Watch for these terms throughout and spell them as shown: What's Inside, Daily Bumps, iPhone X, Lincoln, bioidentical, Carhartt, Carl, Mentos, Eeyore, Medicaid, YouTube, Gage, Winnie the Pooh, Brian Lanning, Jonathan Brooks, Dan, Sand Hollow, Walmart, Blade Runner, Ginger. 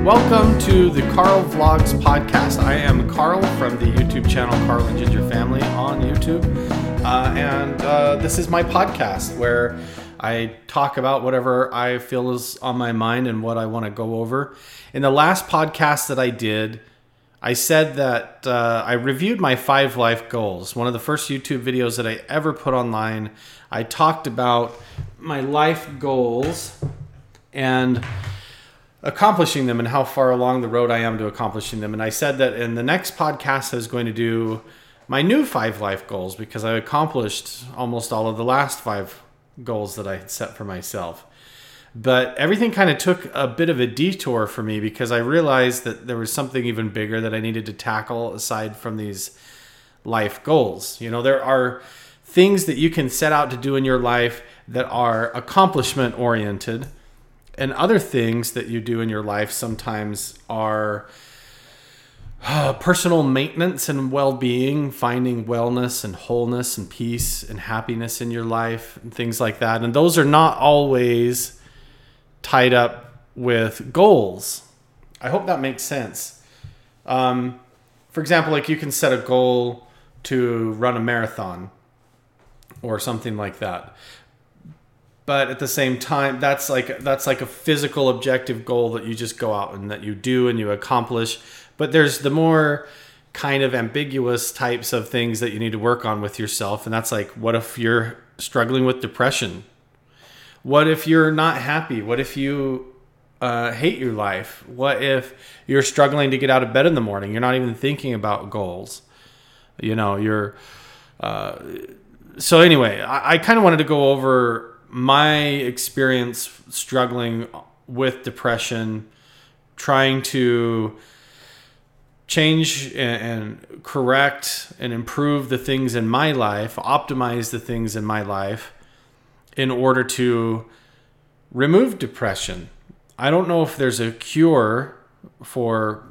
Welcome to the Carl Vlogs podcast. I am Carl from the YouTube channel Carl and Ginger Family on YouTube. This is my podcast where I talk about whatever I feel is on my mind and what I want to go over. In the last podcast that I did, I said that I reviewed my 5 life goals. One of the first YouTube videos that I ever put online, I talked about my life goals and accomplishing them and how far along the road I am to accomplishing them. And I said that in the next podcast I was going to do my new 5 life goals because I accomplished almost all of the last 5 goals that I had set for myself. But everything kind of took a bit of a detour for me because I realized that there was something even bigger that I needed to tackle aside from these life goals. You know, there are things that you can set out to do in your life that are accomplishment oriented. And other things that you do in your life sometimes are personal maintenance and well-being, finding wellness and wholeness and peace and happiness in your life and things like that. And those are not always tied up with goals. I hope that makes sense. For example, like you can set a goal to run a marathon or something like that. But at the same time, that's like a physical objective goal that you just go out and that you do and you accomplish. But there's the more kind of ambiguous types of things that you need to work on with yourself. And that's like, what if you're struggling with depression? What if you're not happy? What if you hate your life? What if you're struggling to get out of bed in the morning? You're not even thinking about goals. You know, so anyway, I kind of wanted to go over my experience struggling with depression, trying to change and correct and improve the things in my life, optimize the things in my life in order to remove depression. I don't know if there's a cure for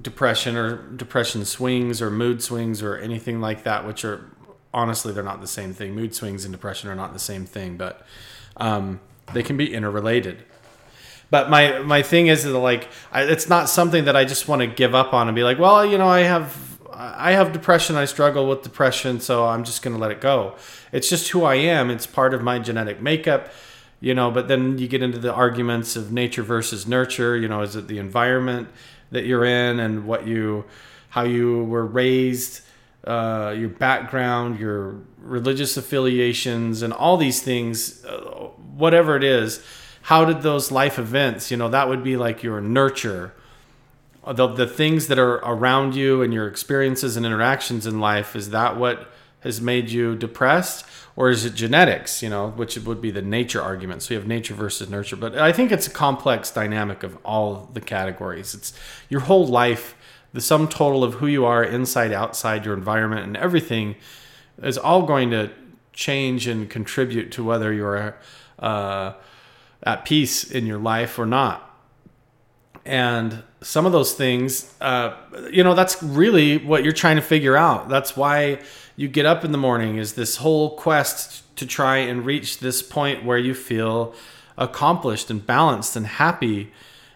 depression or depression swings or mood swings or anything like that, which are honestly, they're not the same thing. Mood swings and depression are not the same thing, but they can be interrelated. But my thing is that it's not something that I just want to give up on and be like, well, you know, I have depression. I struggle with depression, so I'm just going to let it go. It's just who I am. It's part of my genetic makeup, you know. But then you get into the arguments of nature versus nurture. You know, is it the environment that you're in and how you were raised? Your background, your religious affiliations, and all these things, whatever it is, how did those life events, you know, that would be like your nurture. The things that are around you and your experiences and interactions in life, is that what has made you depressed? Or is it genetics, you know, which would be the nature argument. So you have nature versus nurture. But I think it's a complex dynamic of all the categories. It's your whole life. The sum total of who you are inside, outside, your environment, and everything is all going to change and contribute to whether you're at peace in your life or not. And some of those things, you know, that's really what you're trying to figure out. That's why you get up in the morning, is this whole quest to try and reach this point where you feel accomplished and balanced and happy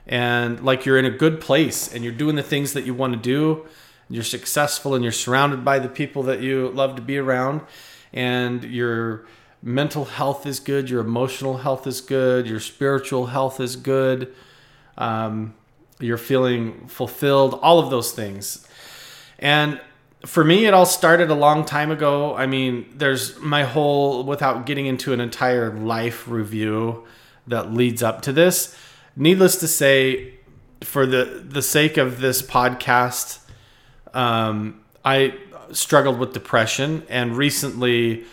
and like you're in a good place and you're doing the things that you want to do. You're successful and you're surrounded by the people that you love to be around, and your mental health is good. Your emotional health is good. Your spiritual health is good. You're feeling fulfilled, all of those things. And for me, it all started a long time ago. I mean, there's my whole, without getting into an entire life review that leads up to this, needless to say, for the sake of this podcast, I struggled with depression. And recently,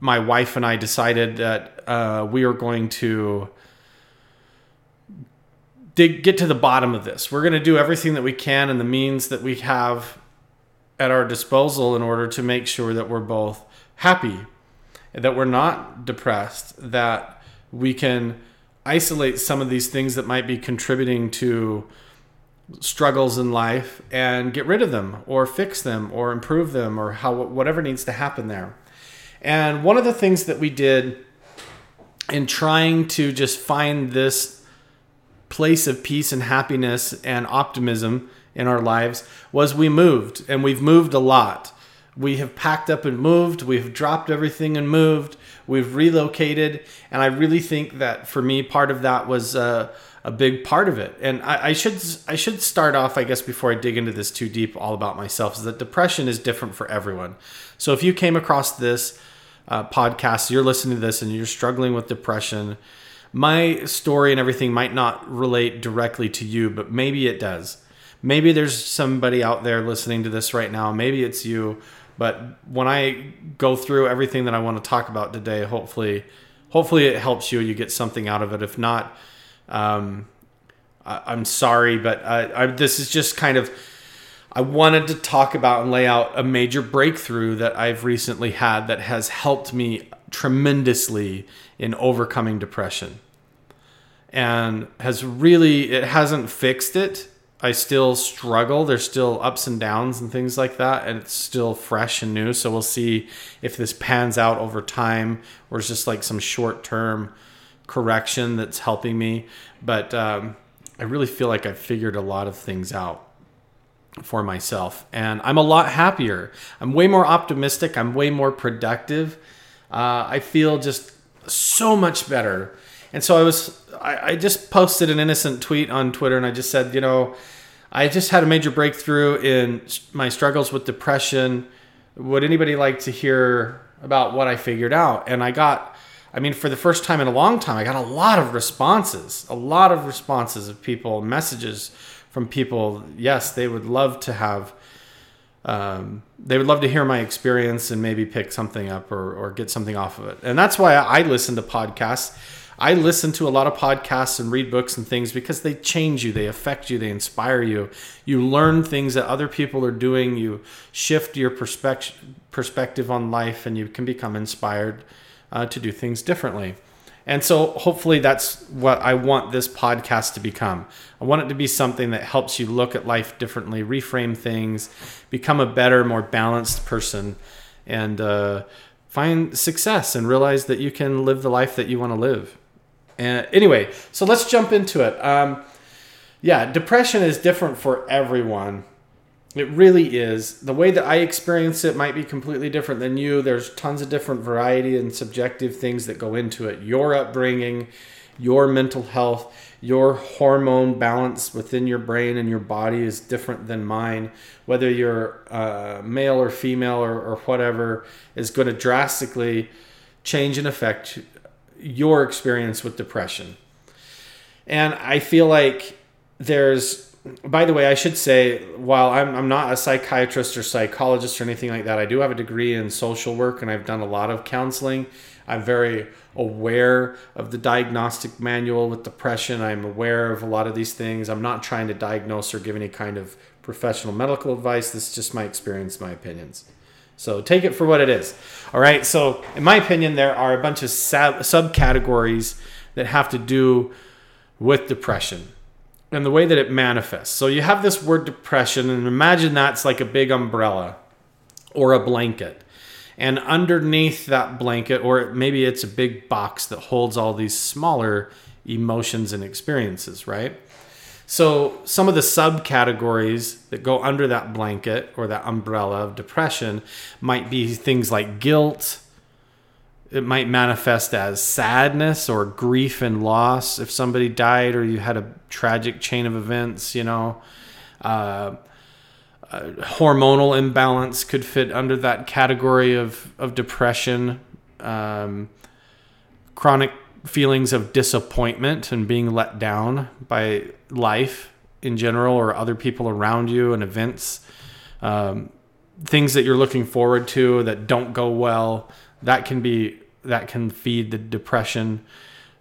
my wife and I decided that we are going to get to the bottom of this. We're going to do everything that we can and the means that we have at our disposal in order to make sure that we're both happy, that we're not depressed, that we can isolate some of these things that might be contributing to struggles in life and get rid of them or fix them or improve them or whatever needs to happen there. And one of the things that we did in trying to just find this place of peace and happiness and optimism in our lives was we moved, and we've moved a lot. We have packed up and moved. We've dropped everything and moved. We've relocated. And I really think that for me, part of that was a big part of it. And I should start off, I guess, before I dig into this too deep all about myself, is that depression is different for everyone. So if you came across this podcast, you're listening to this and you're struggling with depression, my story and everything might not relate directly to you, but maybe it does. Maybe there's somebody out there listening to this right now. Maybe it's you. But when I go through everything that I want to talk about today, hopefully it helps you. You get something out of it. If not, I'm sorry. But this is just kind of, I wanted to talk about and lay out a major breakthrough that I've recently had that has helped me tremendously in overcoming depression. And it hasn't fixed it. I still struggle. There's still ups and downs and things like that. And it's still fresh and new. So we'll see if this pans out over time or it's just like some short-term correction that's helping me. But I really feel like I've figured a lot of things out for myself. And I'm a lot happier. I'm way more optimistic. I'm way more productive. I feel just so much better. And so I just posted an innocent tweet on Twitter, and I just said, I just had a major breakthrough in my struggles with depression. Would anybody like to hear about what I figured out? And I got, for the first time in a long time, I got a lot of responses of people, messages from people. Yes, they would love to have, they would love to hear my experience and maybe pick something up or get something off of it. And that's why I listen to podcasts. I listen to a lot of podcasts and read books and things because they change you, they affect you, they inspire you. You learn things that other people are doing. You shift your perspective on life, and you can become inspired to do things differently. And so hopefully that's what I want this podcast to become. I want it to be something that helps you look at life differently, reframe things, become a better, more balanced person, and find success and realize that you can live the life that you want to live. And anyway, so let's jump into it. Depression is different for everyone. It really is. The way that I experience it might be completely different than you. There's tons of different variety and subjective things that go into it. Your upbringing, your mental health, your hormone balance within your brain and your body is different than mine. Whether you're male or female or whatever is going to drastically change and affect your experience with depression. And I feel like by the way, I should say, while I'm not a psychiatrist or psychologist or anything like that, I do have a degree in social work and I've done a lot of counseling. I'm very aware of the diagnostic manual with depression. I'm aware of a lot of these things. I'm not trying to diagnose or give any kind of professional medical advice. This is just my experience, my opinions. So take it for what it is. All right. So in my opinion, there are a bunch of subcategories that have to do with depression and the way that it manifests. So you have this word depression, and imagine that's like a big umbrella or a blanket. And underneath that blanket, or maybe it's a big box that holds all these smaller emotions and experiences, right? So some of the subcategories that go under that blanket or that umbrella of depression might be things like guilt. It might manifest as sadness or grief and loss. If somebody died or you had a tragic chain of events, hormonal imbalance could fit under that category of depression. Chronic feelings of disappointment and being let down by life in general or other people around you and events. Things that you're looking forward to that don't go well, that can feed the depression.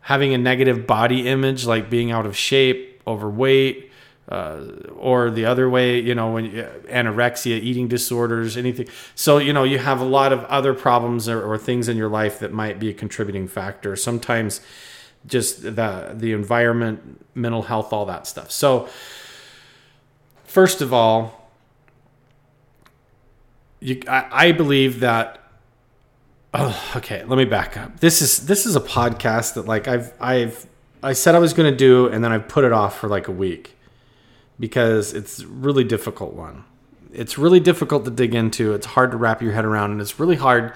Having a negative body image, like being out of shape, overweight, or the other way, anorexia, eating disorders, anything. So, you have a lot of other problems or things in your life that might be a contributing factor. Sometimes just the environment, mental health, all that stuff. So first of all, I believe that Oh, okay, let me back up. This is a podcast that like I said I was going to do, and then I put it off for like a week because it's a really difficult one. It's really difficult to dig into. It's hard to wrap your head around, and it's really hard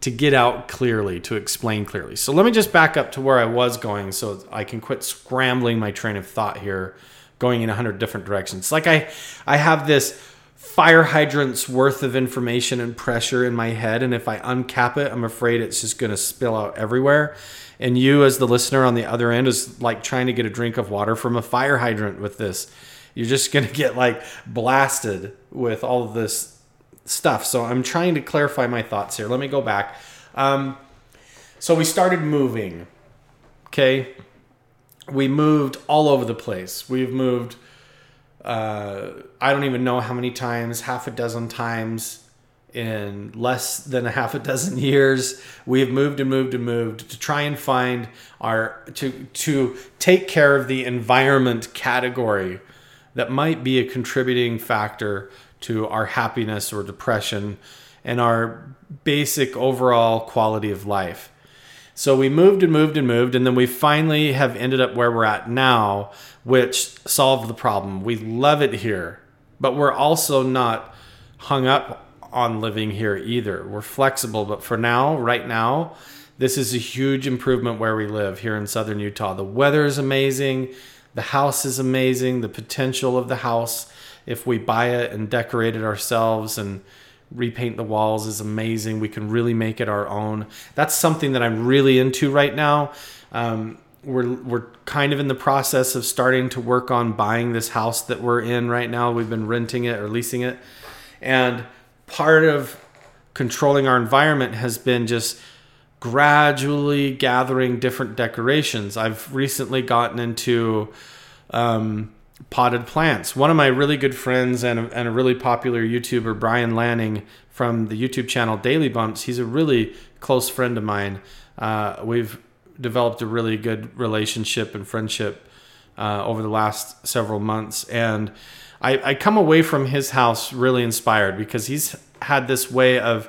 to get out clearly, to explain clearly. So let me just back up to where I was going so I can quit scrambling my train of thought here, going in 100 different directions. Like I have this fire hydrant's worth of information and pressure in my head, and if I uncap it, I'm afraid it's just going to spill out everywhere. And you as the listener on the other end is like trying to get a drink of water from a fire hydrant with this. You're just going to get like blasted with all of this stuff. So I'm trying to clarify my thoughts here. Let me go back. So we started moving. Okay. We moved all over the place. We've moved, I don't even know how many times, half a dozen times in less than a half a dozen years. We have moved and moved and moved to try and find to take care of the environment category that might be a contributing factor to our happiness or depression and our basic overall quality of life. So we moved and moved and moved, and then we finally have ended up where we're at now, which solved the problem. We love it here, but we're also not hung up on living here either. We're flexible, but for now, right now, this is a huge improvement where we live here in southern Utah. The weather is amazing. The house is amazing. The potential of the house, if we buy it and decorate it ourselves and repaint the walls, is amazing. We can really make it our own. That's something that I'm really into right now. We're kind of in the process of starting to work on buying this house that we're in right now. We've been renting it or leasing it. And part of controlling our environment has been just gradually gathering different decorations. I've recently gotten into potted plants. One of my really good friends and a really popular YouTuber, Brian Lanning, from the YouTube channel Daily Bumps, he's a really close friend of mine. We've developed a really good relationship and friendship over the last several months. And I come away from his house really inspired because he's had this way of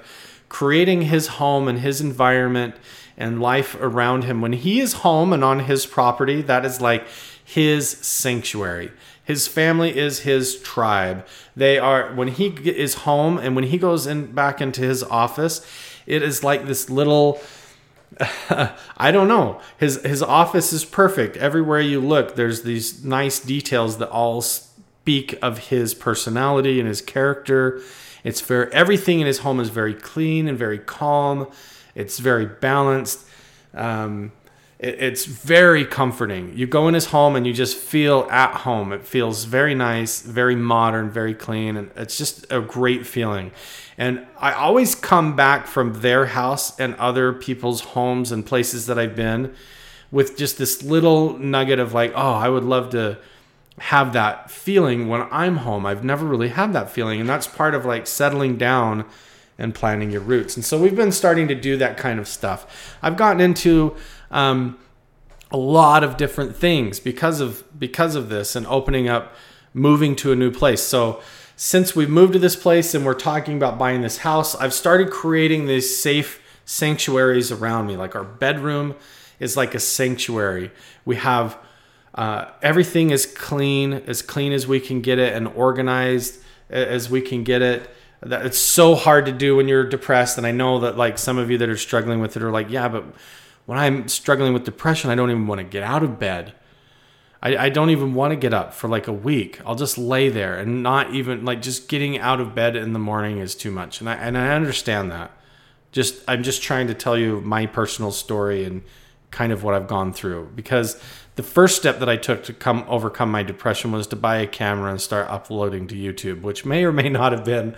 creating his home and his environment and life around him. When he is home and on his property, that is like his sanctuary. His family is his tribe. They are, when he is home and when he goes in back into his office, it is like this little, I don't know. His office is perfect. Everywhere you look, there's these nice details that all speak of his personality and his character. It's fair. Everything in his home is very clean and very calm. It's very balanced. It's very comforting. You go in his home and you just feel at home. It feels very nice, very modern, very clean. And it's just a great feeling. And I always come back from their house and other people's homes and places that I've been with just this little nugget of like, oh, I would love to have that feeling when I'm home. I've never really had that feeling. And that's part of like settling down and planting your roots. And so we've been starting to do that kind of stuff. I've gotten into a lot of different things because of this and opening up, moving to a new place. So since we've moved to this place and we're talking about buying this house, I've started creating these safe sanctuaries around me. Like our bedroom is like a sanctuary. We have everything is clean as we can get it and organized as we can get it. That it's so hard to do when you're depressed. And I know that like some of you that are struggling with it are like, yeah, but when I'm struggling with depression, I don't even want to get out of bed. I don't even want to get up for like a week. I'll just lay there and not even like just getting out of bed in the morning is too much. And I understand that. I'm just trying to tell you my personal story and kind of what I've gone through, because the first step that I took to overcome my depression was to buy a camera and start uploading to YouTube, which may or may not have been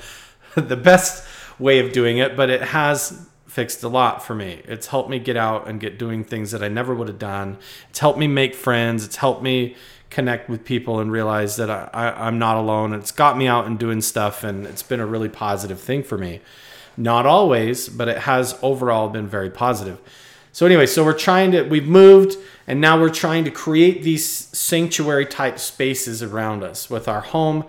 the best way of doing it, but it has fixed a lot for me. It's helped me get out and get doing things that I never would have done. It's helped me make friends. It's helped me connect with people and realize that I'm not alone. It's got me out and doing stuff, and it's been a really positive thing for me. Not always, but it has overall been very positive. So anyway, we've moved, and now we're trying to create these sanctuary type spaces around us with our home,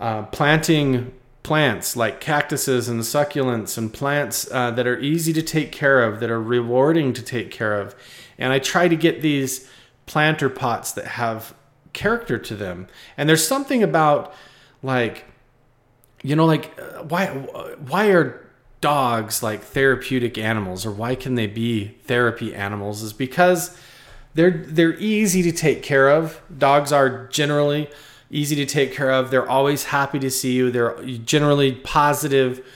planting plants like cactuses and succulents and plants that are easy to take care of, that are rewarding to take care of. And I try to get these planter pots that have character to them. And there's something about like, you know, like why are dogs like therapeutic animals, or why can they be therapy animals, is because they're easy to take care of. Dogs are generally easy to take care of. They're always happy to see you. They're generally positive,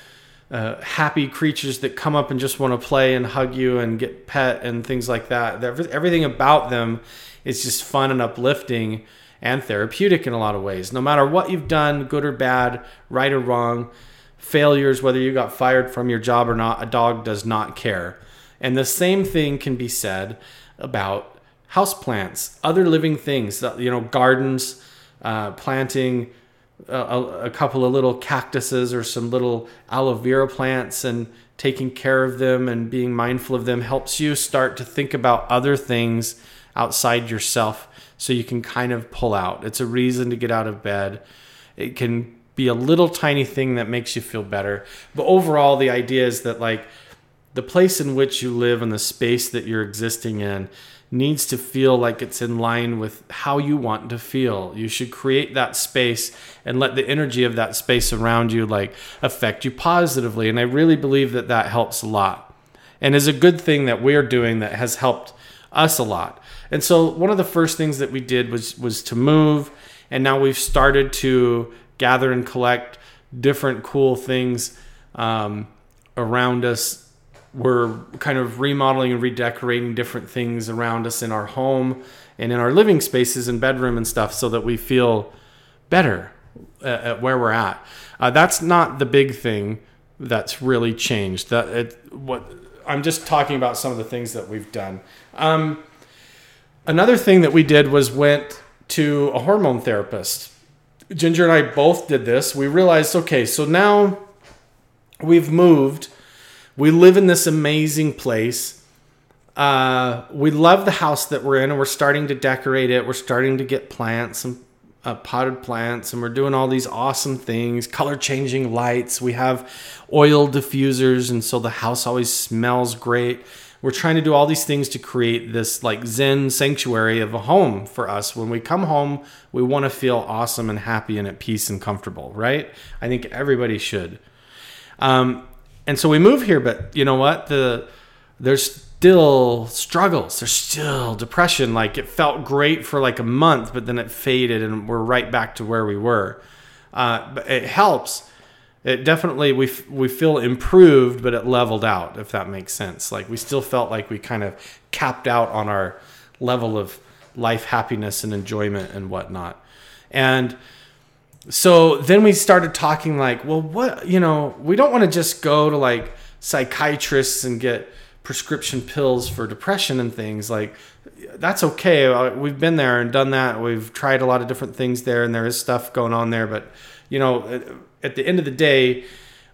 happy creatures that come up and just want to play and hug you and get pet and things like that. Everything about them is just fun and uplifting and therapeutic in a lot of ways. No matter what you've done, good or bad, right or wrong, failures, whether you got fired from your job or not, a dog does not care. And the same thing can be said about houseplants, other living things, you know, gardens, planting a couple of little cactuses or some little aloe vera plants and taking care of them and being mindful of them helps you start to think about other things outside yourself, so you can kind of pull out. It's a reason to get out of bed. It can be a little tiny thing that makes you feel better. But overall, the idea is that like the place in which you live and the space that you're existing in needs to feel like it's in line with how you want to feel. You should create that space and let the energy of that space around you like affect you positively. And I really believe that that helps a lot and is a good thing that we're doing that has helped us a lot. And so one of the first things that we did was to move. And now we've started to gather and collect different cool things around us. We're kind of remodeling and redecorating different things around us in our home and in our living spaces and bedroom and stuff, so that we feel better at where we're at. That's not the big thing that's really changed. I'm just talking about some of the things that we've done. Another thing that we did was went to a hormone therapist. Ginger and I both did this. We realized, okay, so now we've moved. We live in this amazing place. We love the house that we're in, and we're starting to decorate it. We're starting to get plants and potted plants, and we're doing all these awesome things, color-changing lights. We have oil diffusers, and so the house always smells great. We're trying to do all these things to create this like Zen sanctuary of a home for us. When we come home, we want to feel awesome and happy and at peace and comfortable, right? I think everybody should. And so we move here, but you know what? There's still struggles. There's still depression. Like it felt great for like a month, but then it faded and we're right back to where we were. But it helps. It definitely, we feel improved, but it leveled out, if that makes sense. Like we still felt like we kind of capped out on our level of life, happiness and enjoyment and whatnot. And so then we started talking like, well, what, you know, we don't want to just go to like psychiatrists and get prescription pills for depression and things. Like that's okay. We've been there and done that. We've tried a lot of different things there, and there is stuff going on there. But, you know, at the end of the day,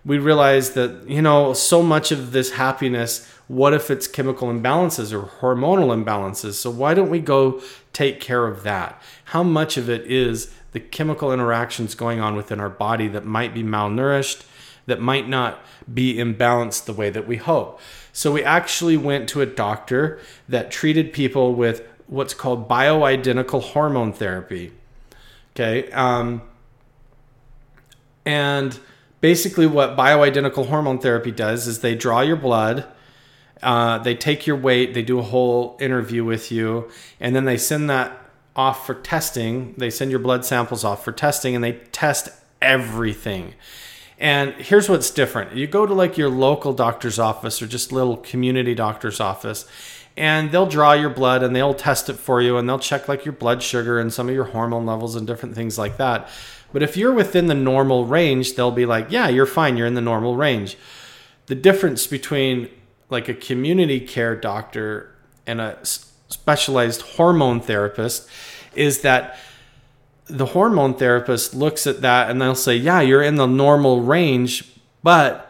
we realized that, you know, so much of this happiness, what if it's chemical imbalances or hormonal imbalances? So why don't we go take care of that? How much of it is the chemical interactions going on within our body that might be malnourished, that might not be imbalanced the way that we hope? So we actually went to a doctor that treated people with what's called bioidentical hormone therapy. Okay. And basically what bioidentical hormone therapy does is they draw your blood, they take your weight, they do a whole interview with you, and then they send that off for testing. They send your blood samples off for testing, and they test everything. And here's what's different. You go to like your local doctor's office or just little community doctor's office, and they'll draw your blood and they'll test it for you, and they'll check like your blood sugar and some of your hormone levels and different things like that. But if you're within the normal range, they'll be like, yeah, you're fine, you're in the normal range. The difference between like a community care doctor and a specialized hormone therapist is that the hormone therapist looks at that and they'll say, yeah, you're in the normal range, but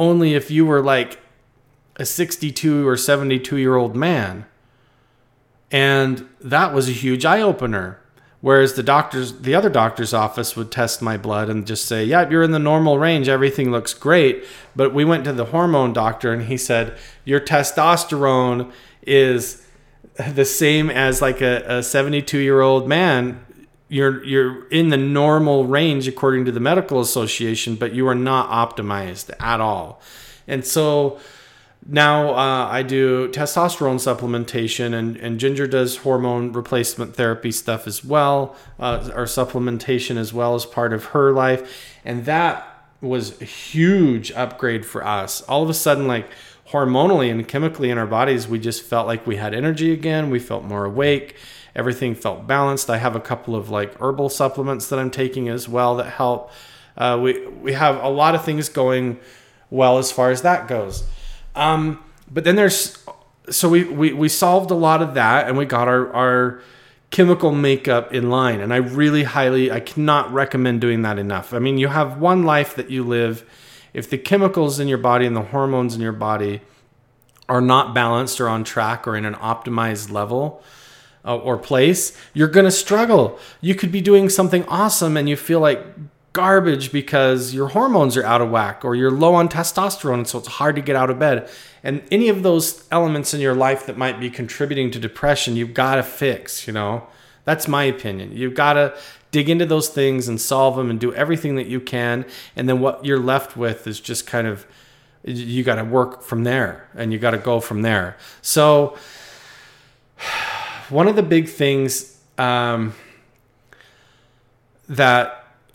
only if you were like a 62 or 72-year-old man. And that was a huge eye-opener. Whereas the other doctor's office would test my blood and just say, yeah, you're in the normal range. Everything looks great. But we went to the hormone doctor and he said, your testosterone is the same as like a 72-year-old man. You're in the normal range according to the medical association, but you are not optimized at all. And so now I do testosterone supplementation, and Ginger does hormone replacement therapy stuff as well, or supplementation as well as part of her life. And that was a huge upgrade for us. All of a sudden, like hormonally and chemically in our bodies, we just felt like we had energy again. We felt more awake. Everything felt balanced. I have a couple of like herbal supplements that I'm taking as well that help. We have a lot of things going well as far as that goes. But then we solved a lot of that, and we got our chemical makeup in line. And I cannot recommend doing that enough. I mean, you have one life that you live. If the chemicals in your body and the hormones in your body are not balanced or on track or in an optimized level, or place, you're going to struggle. You could be doing something awesome and you feel like garbage because your hormones are out of whack or you're low on testosterone, so it's hard to get out of bed. And any of those elements in your life that might be contributing to depression, you've got to fix, That's my opinion. You've got to dig into those things and solve them and do everything that you can. And then what you're left with is just kind of, you got to work from there and you got to go from there. So one of the big things that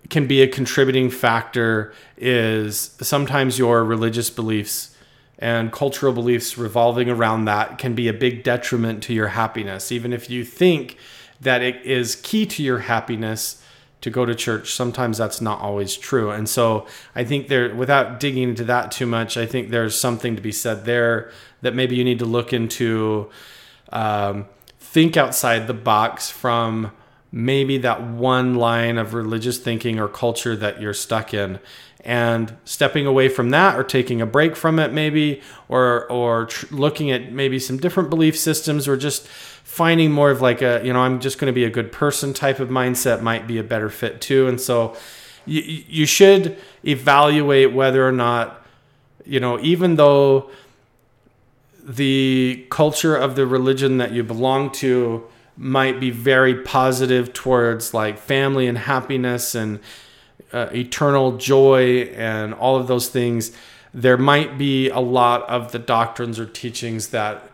can be a contributing factor is sometimes your religious beliefs and cultural beliefs revolving around that can be a big detriment to your happiness. Even if you think that it is key to your happiness to go to church, sometimes that's not always true. And so I think there, without digging into that too much, I think there's something to be said there that maybe you need to look into. Think outside the box from maybe that one line of religious thinking or culture that you're stuck in, and stepping away from that or taking a break from it maybe, or looking at maybe some different belief systems, or just finding more of like a, I'm just going to be a good person type of mindset might be a better fit too. And so you should evaluate whether or not, even though the culture of the religion that you belong to might be very positive towards like family and happiness and eternal joy and all of those things, there might be a lot of the doctrines or teachings that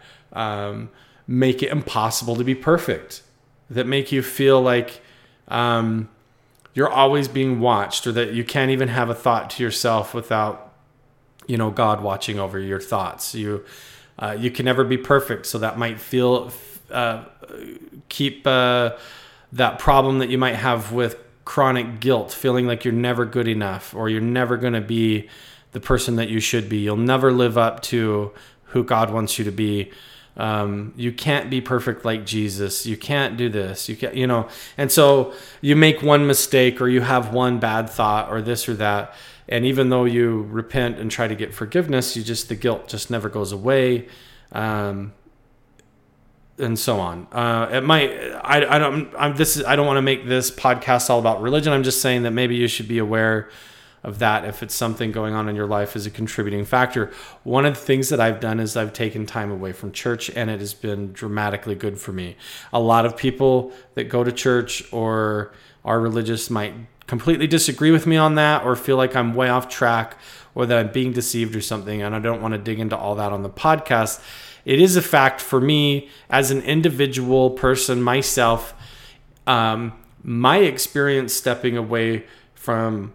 make it impossible to be perfect, that make you feel like you're always being watched, or that you can't even have a thought to yourself without, God watching over your thoughts. You can never be perfect, so that might keep that problem that you might have with chronic guilt, feeling like you're never good enough, or you're never going to be the person that you should be. You'll never live up to who God wants you to be. You can't be perfect like Jesus. You can't do this. You can't, And so you make one mistake, or you have one bad thought, or this or that. And even though you repent and try to get forgiveness, the guilt just never goes away, and so on. I don't want to make this podcast all about religion. I'm just saying that maybe you should be aware of that if it's something going on in your life as a contributing factor. One of the things that I've done is I've taken time away from church, and it has been dramatically good for me. A lot of people that go to church or are religious might completely disagree with me on that, or feel like I'm way off track, or that I'm being deceived or something. And I don't want to dig into all that on the podcast. It is a fact for me as an individual person myself. My experience stepping away from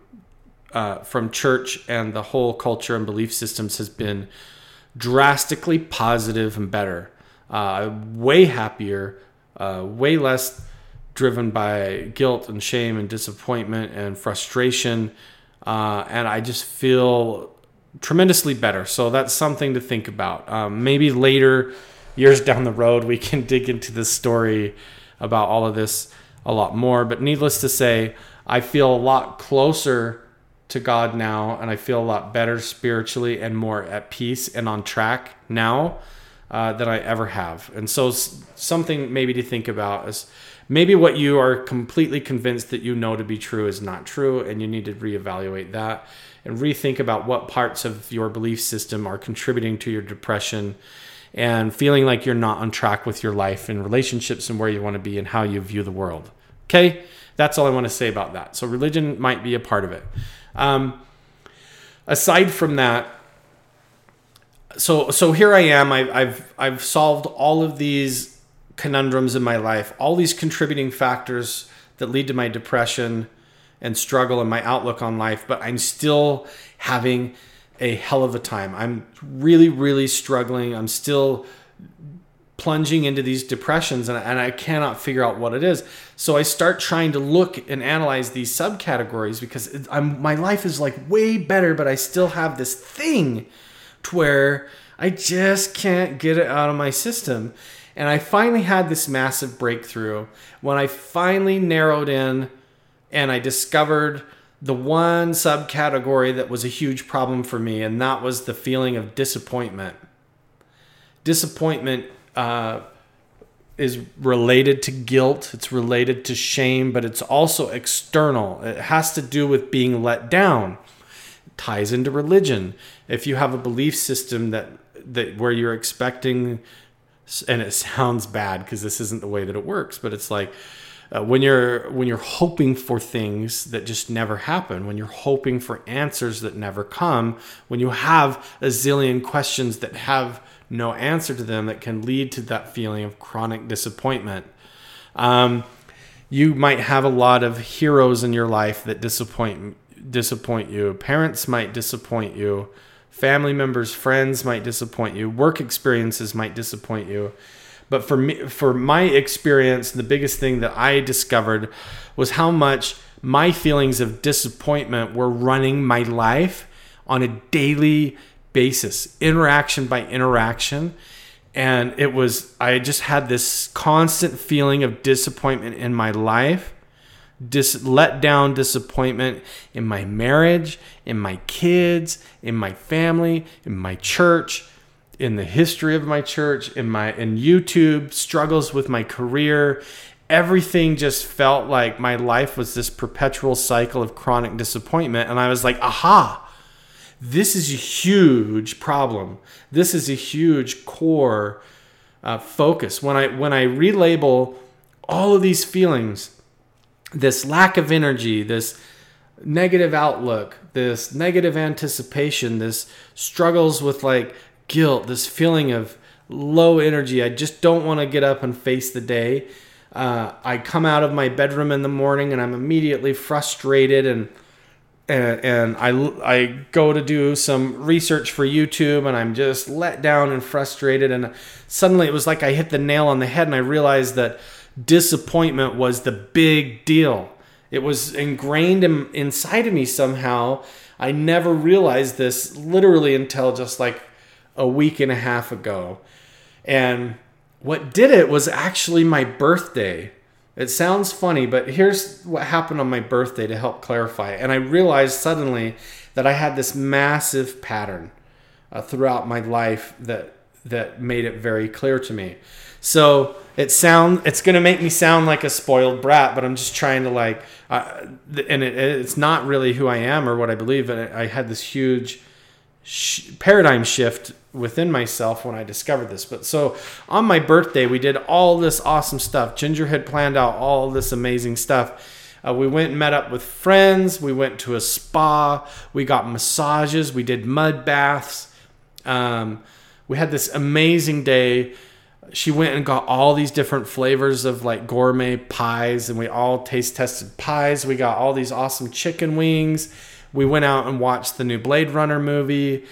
church and the whole culture and belief systems has been drastically positive and better. Way happier, way less driven by guilt and shame and disappointment and frustration. And I just feel tremendously better. So that's something to think about. Maybe later, years down the road, we can dig into this story about all of this a lot more. But needless to say, I feel a lot closer to God now, and I feel a lot better spiritually and more at peace and on track now. than I ever have. And so something maybe to think about is maybe what you are completely convinced that you know to be true is not true, and you need to reevaluate that and rethink about what parts of your belief system are contributing to your depression and feeling like you're not on track with your life and relationships and where you want to be and how you view the world. Okay? That's all I want to say about that. So religion might be a part of it. Aside from that, so here I am. I've solved all of these conundrums in my life, all these contributing factors that lead to my depression and struggle and my outlook on life, but I'm still having a hell of a time. I'm really, really struggling. I'm still plunging into these depressions, and I cannot figure out what it is. So I start trying to look and analyze these subcategories because my life is like way better, but I still have this thing to where I just can't get it out of my system. And I finally had this massive breakthrough when I finally narrowed in and I discovered the one subcategory that was a huge problem for me, and that was the feeling of disappointment. Disappointment is related to guilt. It's related to shame, but it's also external. It has to do with being let down. It ties into religion. If you have a belief system that where you're expecting, and it sounds bad because this isn't the way that it works, but it's like when you're hoping for things that just never happen, when you're hoping for answers that never come, when you have a zillion questions that have no answer to them, that can lead to that feeling of chronic disappointment. You might have a lot of heroes in your life that disappoint you. Parents might disappoint you. Family members, friends might disappoint you. Work experiences might disappoint you. But for me, for my experience, the biggest thing that I discovered was how much my feelings of disappointment were running my life on a daily basis, interaction by interaction. And it was, I just had this constant feeling of disappointment in my life, let down disappointment in my marriage, in my kids, in my family, in my church, in the history of my church, in YouTube, struggles with my career. Everything just felt like my life was this perpetual cycle of chronic disappointment. And I was like, aha, this is a huge problem. This is a huge core focus. When I relabel all of these feelings, this lack of energy, this negative outlook, this negative anticipation, this struggles with like guilt, this feeling of low energy, I just don't want to get up and face the day. I come out of my bedroom in the morning and I'm immediately frustrated and I go to do some research for YouTube, and I'm just let down and frustrated. And suddenly it was like I hit the nail on the head, and I realized that disappointment was the big deal. It was ingrained inside of me somehow. I never realized this literally until just like a week and a half ago. And what did it was actually my birthday. It sounds funny, but here's what happened on my birthday to help clarify. And I realized suddenly that I had this massive pattern throughout my life that made it very clear to me. So it's going to make me sound like a spoiled brat, but I'm just trying to it's not really who I am or what I believe in. I had this huge paradigm shift within myself when I discovered this. But so on my birthday, we did all this awesome stuff. Ginger had planned out all this amazing stuff. We went and met up with friends. We went to a spa. We got massages. We did mud baths. We had this amazing day. She went and got all these different flavors of like gourmet pies, and we all taste tested pies. We got all these awesome chicken wings. We went out and watched the new Blade Runner movie.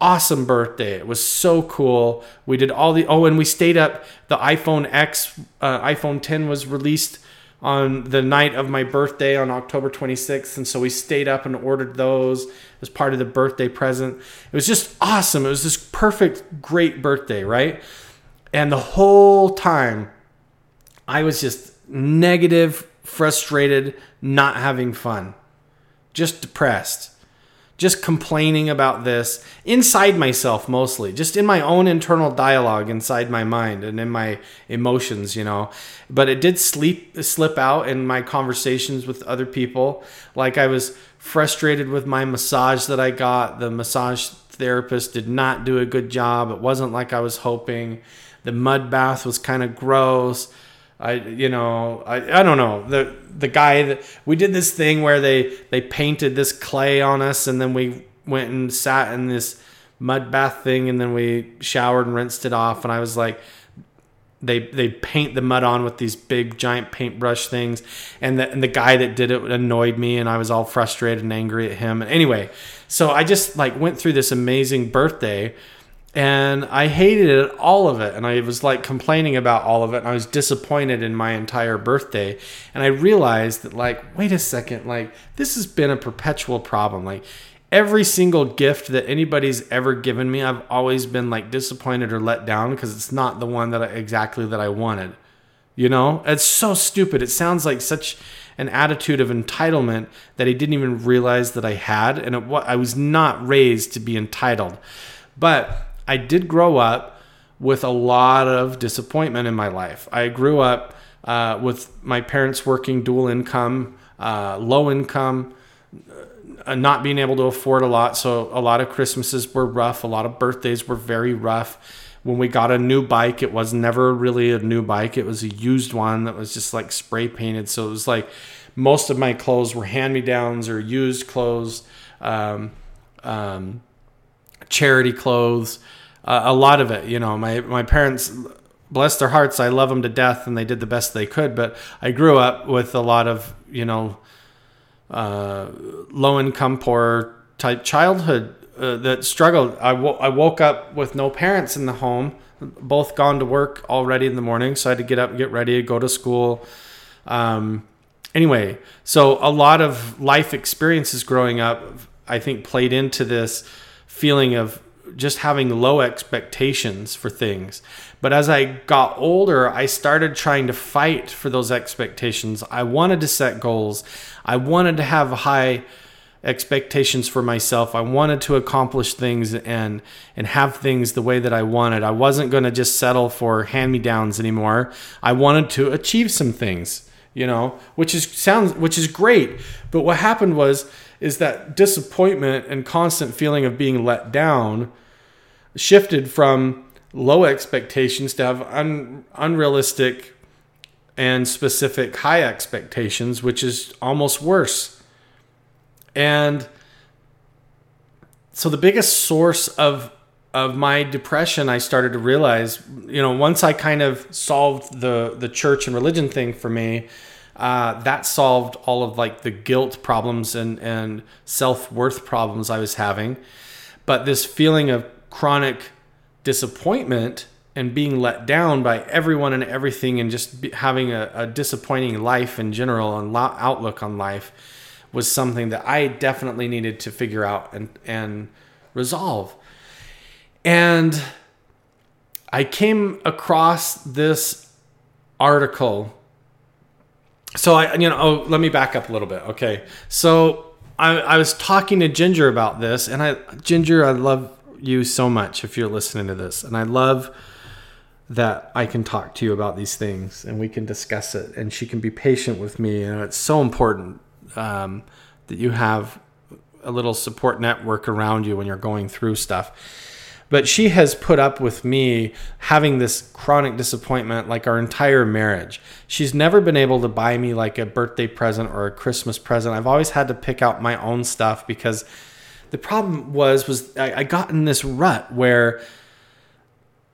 Awesome birthday. It was so cool. We did all and we stayed up. The iPhone X, iPhone 10 was released on the night of my birthday on October 26th. And so we stayed up and ordered those as part of the birthday present. It was just awesome. It was this perfect, great birthday, right? And the whole time I was just negative, frustrated, not having fun. Just depressed, just complaining about this inside myself, mostly just in my own internal dialogue inside my mind and in my emotions, you know. But it did slip out in my conversations with other people. Like, I was frustrated with my massage that I got. The massage therapist did not do a good job. It wasn't like I was hoping. The mud bath was kind of gross. I don't know. The guy that we did this thing where they painted this clay on us, and then we went and sat in this mud bath thing, and then we showered and rinsed it off. And I was like, they paint the mud on with these big giant paintbrush things, and the guy that did it annoyed me, and I was all frustrated and angry at him. And anyway, so I just like went through this amazing birthday. And I hated it, all of it. And I was like complaining about all of it. And I was disappointed in my entire birthday. And I realized that, like, wait a second, like, this has been a perpetual problem. Like, every single gift that anybody's ever given me, I've always been like disappointed or let down because it's not the one that I wanted. You know, it's so stupid. It sounds like such an attitude of entitlement that I didn't even realize that I had. And I was not raised to be entitled. But I did grow up with a lot of disappointment in my life. I grew up with my parents working dual income, low income, not being able to afford a lot. So a lot of Christmases were rough. A lot of birthdays were very rough. When we got a new bike, it was never really a new bike. It was a used one that was just like spray painted. So it was like most of my clothes were hand-me-downs or used clothes, charity clothes, a lot of it, you know. My parents, bless their hearts, I love them to death, and they did the best they could, but I grew up with a lot of, you know, low income, poor type childhood that struggled. I woke up with no parents in the home, both gone to work already in the morning, so I had to get up and get ready to go to school. Anyway, so a lot of life experiences growing up, I think, played into this feeling of just having low expectations for things. But as I got older, I started trying to fight for those expectations. I wanted to set goals. I wanted to have high expectations for myself. I wanted to accomplish things and have things the way that I wanted. I wasn't going to just settle for hand-me-downs anymore. I wanted to achieve some things, you know, which is great. But what happened is that disappointment and constant feeling of being let down shifted from low expectations to have unrealistic and specific high expectations, which is almost worse. And so the biggest source of my depression, I started to realize, you know, once I kind of solved the church and religion thing for me, that solved all of like the guilt problems and self-worth problems I was having. But this feeling of chronic disappointment and being let down by everyone and everything, and just having a disappointing life in general and outlook on life, was something that I definitely needed to figure out and resolve. And I came across this article. So let me back up a little bit. Okay. So I was talking to Ginger about this, and Ginger, I love you so much if you're listening to this, and I love that I can talk to you about these things and we can discuss it, and she can be patient with me. You know, it's so important that you have a little support network around you when you're going through stuff. But she has put up with me having this chronic disappointment like our entire marriage. She's never been able to buy me like a birthday present or a Christmas present. I've always had to pick out my own stuff, because the problem was I got in this rut where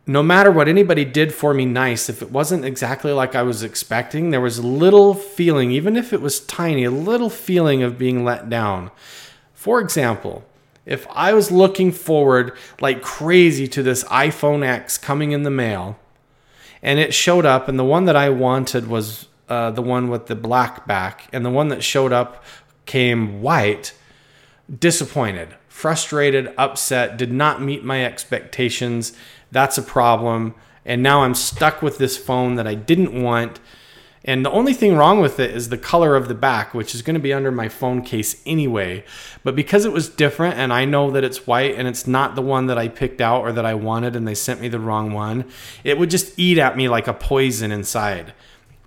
no matter what anybody did for me nice, if it wasn't exactly like I was expecting, there was a little feeling, even if it was tiny, a little feeling of being let down. For example, if I was looking forward like crazy to this iPhone X coming in the mail, and it showed up, and the one that I wanted was the one with the black back, and the one that showed up came white, disappointed, frustrated, upset, did not meet my expectations. That's a problem. And now I'm stuck with this phone that I didn't want, And the only thing wrong with it is the color of the back, which is going to be under my phone case anyway. But because it was different and I know that it's white and it's not the one that I picked out or that I wanted and they sent me the wrong one, it would just eat at me like a poison inside,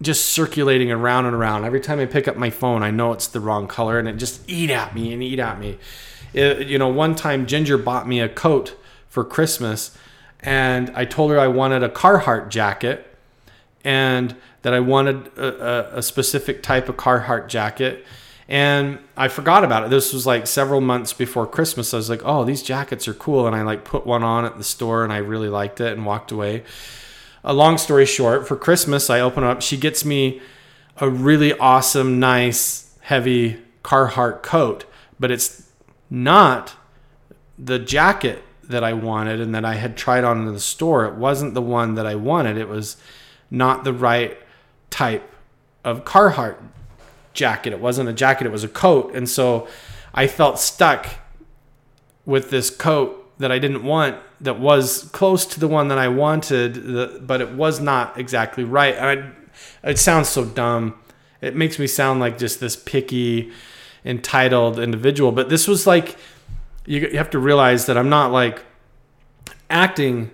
just circulating around and around. Every time I pick up my phone, I know it's the wrong color and it just eat at me. One time Ginger bought me a coat for Christmas and I told her I wanted a Carhartt jacket and that I wanted a specific type of Carhartt jacket. And I forgot about it. This was like several months before Christmas. I was like, oh, these jackets are cool. And I like put one on at the store and I really liked it and walked away. A long story short, for Christmas, I open up. She gets me a really awesome, nice, heavy Carhartt coat. But it's not the jacket that I wanted and that I had tried on in the store. It wasn't the one that I wanted. It was not the right type of Carhartt jacket. It wasn't a jacket, it was a coat. And so I felt stuck with this coat that I didn't want, that was close to the one that I wanted, but it was not exactly right. And it sounds so dumb. It makes me sound like just this picky, entitled individual. But this was like, you have to realize that I'm not like acting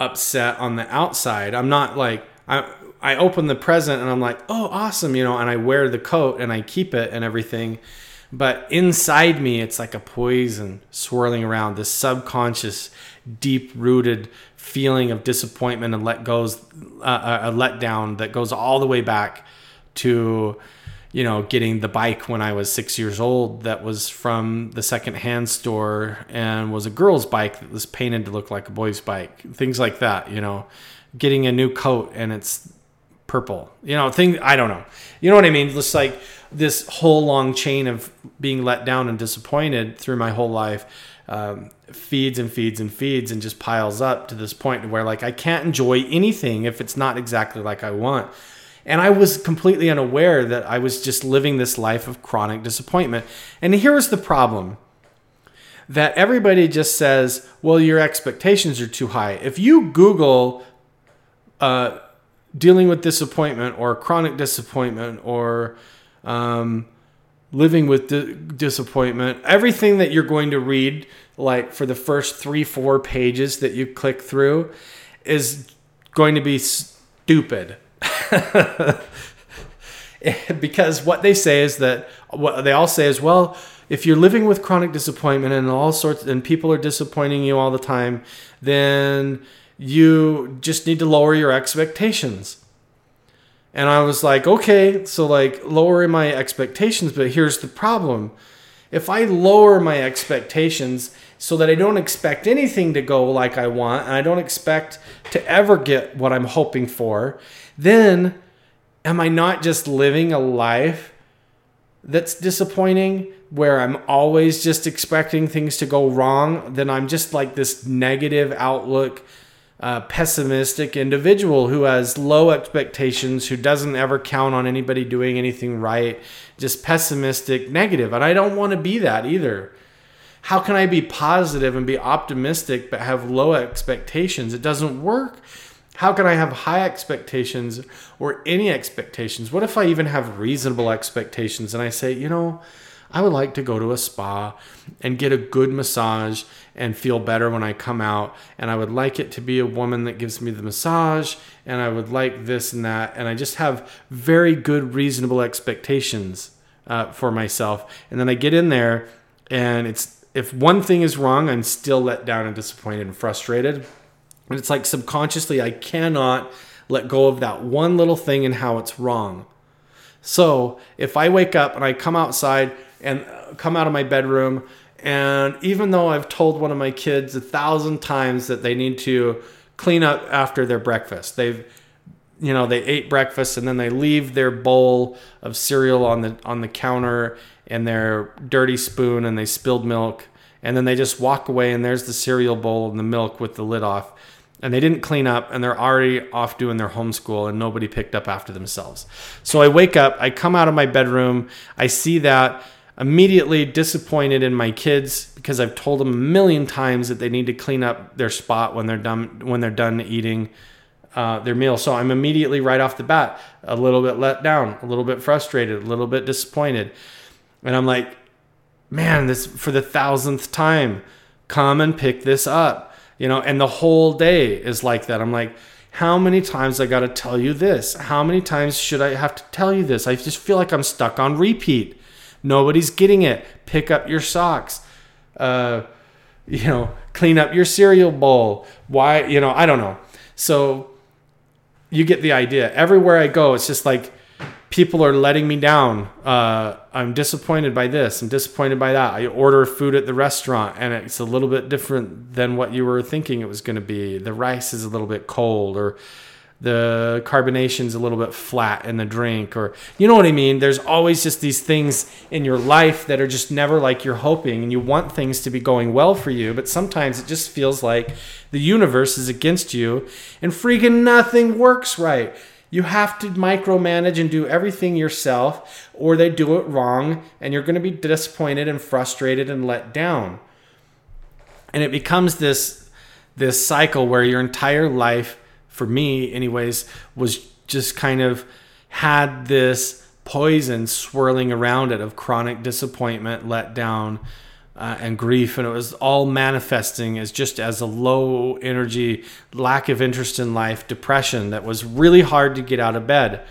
upset on the outside. I'm not like, I open the present and I'm like, oh, awesome, and I wear the coat and I keep it and everything. But inside me, it's like a poison swirling around, this subconscious, deep-rooted feeling of disappointment and a letdown that goes all the way back to, getting the bike when I was 6 years old that was from the secondhand store and was a girl's bike that was painted to look like a boy's bike, things like that, Getting a new coat and it's purple, I don't know. You know what I mean? Just like this whole long chain of being let down and disappointed through my whole life feeds and feeds and feeds and just piles up to this point where like I can't enjoy anything if it's not exactly like I want. And I was completely unaware that I was just living this life of chronic disappointment. And here was the problem, that everybody just says, well, your expectations are too high. If you Google dealing with disappointment or chronic disappointment or living with disappointment, everything that you're going to read, like for the first 3-4 pages that you click through, is going to be stupid. Because what they say is that, what they all say is, well, if you're living with chronic disappointment and all sorts, and people are disappointing you all the time, then you just need to lower your expectations. And I was like, okay, so like lowering my expectations, but here's the problem. If I lower my expectations so that I don't expect anything to go like I want, and I don't expect to ever get what I'm hoping for, then am I not just living a life that's disappointing, where I'm always just expecting things to go wrong? Then I'm just like this negative outlook, pessimistic individual who has low expectations, who doesn't ever count on anybody doing anything right, just pessimistic, negative. And I don't want to be that either. How can I be positive and be optimistic but have low expectations? It doesn't work. How can I have high expectations or any expectations? What if I even have reasonable expectations and I say, I would like to go to a spa and get a good massage and feel better when I come out. And I would like it to be a woman that gives me the massage. And I would like this and that. And I just have very good, reasonable expectations for myself. And then I get in there and it's, if one thing is wrong, I'm still let down and disappointed and frustrated. And it's like subconsciously, I cannot let go of that one little thing and how it's wrong. So if I wake up and I come outside and come out of my bedroom, and even though I've told one of my kids 1,000 times that they need to clean up after their breakfast, they ate breakfast and then they leave their bowl of cereal on the counter and their dirty spoon and they spilled milk. And then they just walk away and there's the cereal bowl and the milk with the lid off. And they didn't clean up and they're already off doing their homeschool and nobody picked up after themselves. So I wake up, I come out of my bedroom, I see that, immediately disappointed in my kids because I've told them a million times that they need to clean up their spot when they're done eating their meal. So I'm immediately right off the bat a little bit let down, a little bit frustrated, a little bit disappointed. And I'm like, man, this for the 1000th time, come and pick this up, you know. And the whole day is like that. I'm like, how many times I got to tell you this? How many times should I have to tell you this? I just feel like I'm stuck on repeat. Nobody's getting it. Pick up your socks. You know, clean up your cereal bowl. Why, you know, I don't know. So you get the idea. Everywhere I go, it's just like people are letting me down. I'm disappointed by this. I'm disappointed by that. I order food at the restaurant and it's a little bit different than what you were thinking it was going to be. The rice is a little bit cold, or the carbonation's a little bit flat in the drink, or you know what I mean? There's always just these things in your life that are just never like you're hoping, and you want things to be going well for you, but sometimes it just feels like the universe is against you and freaking nothing works right. You have to micromanage and do everything yourself, or they do it wrong, and you're going to be disappointed and frustrated and let down. And it becomes this cycle where your entire life, for me anyways, was just kind of had this poison swirling around it of chronic disappointment, letdown, and grief. And it was all manifesting as a low energy, lack of interest in life, depression that was really hard to get out of bed.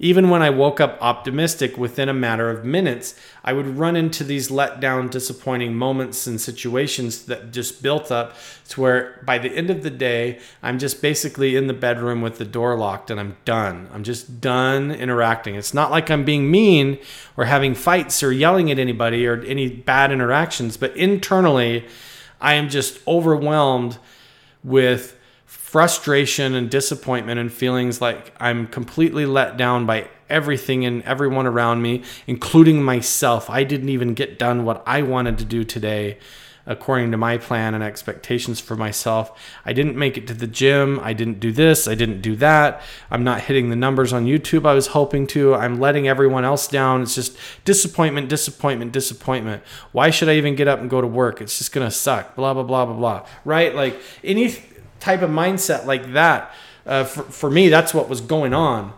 Even when I woke up optimistic, within a matter of minutes, I would run into these letdown, disappointing moments and situations that just built up to where by the end of the day, I'm just basically in the bedroom with the door locked and I'm done. I'm just done interacting. It's not like I'm being mean or having fights or yelling at anybody or any bad interactions, but internally, I am just overwhelmed with frustration and disappointment and feelings like I'm completely let down by everything and everyone around me, including myself. I didn't even get done what I wanted to do today according to my plan and expectations for myself. I didn't make it to the gym. I didn't do this. I didn't do that. I'm not hitting the numbers on YouTube I was hoping to. I'm letting everyone else down. It's just disappointment, disappointment, disappointment. Why should I even get up and go to work? It's just going to suck. Blah, blah, blah, blah, blah. Right? Like anything type of mindset like that. For me, that's what was going on.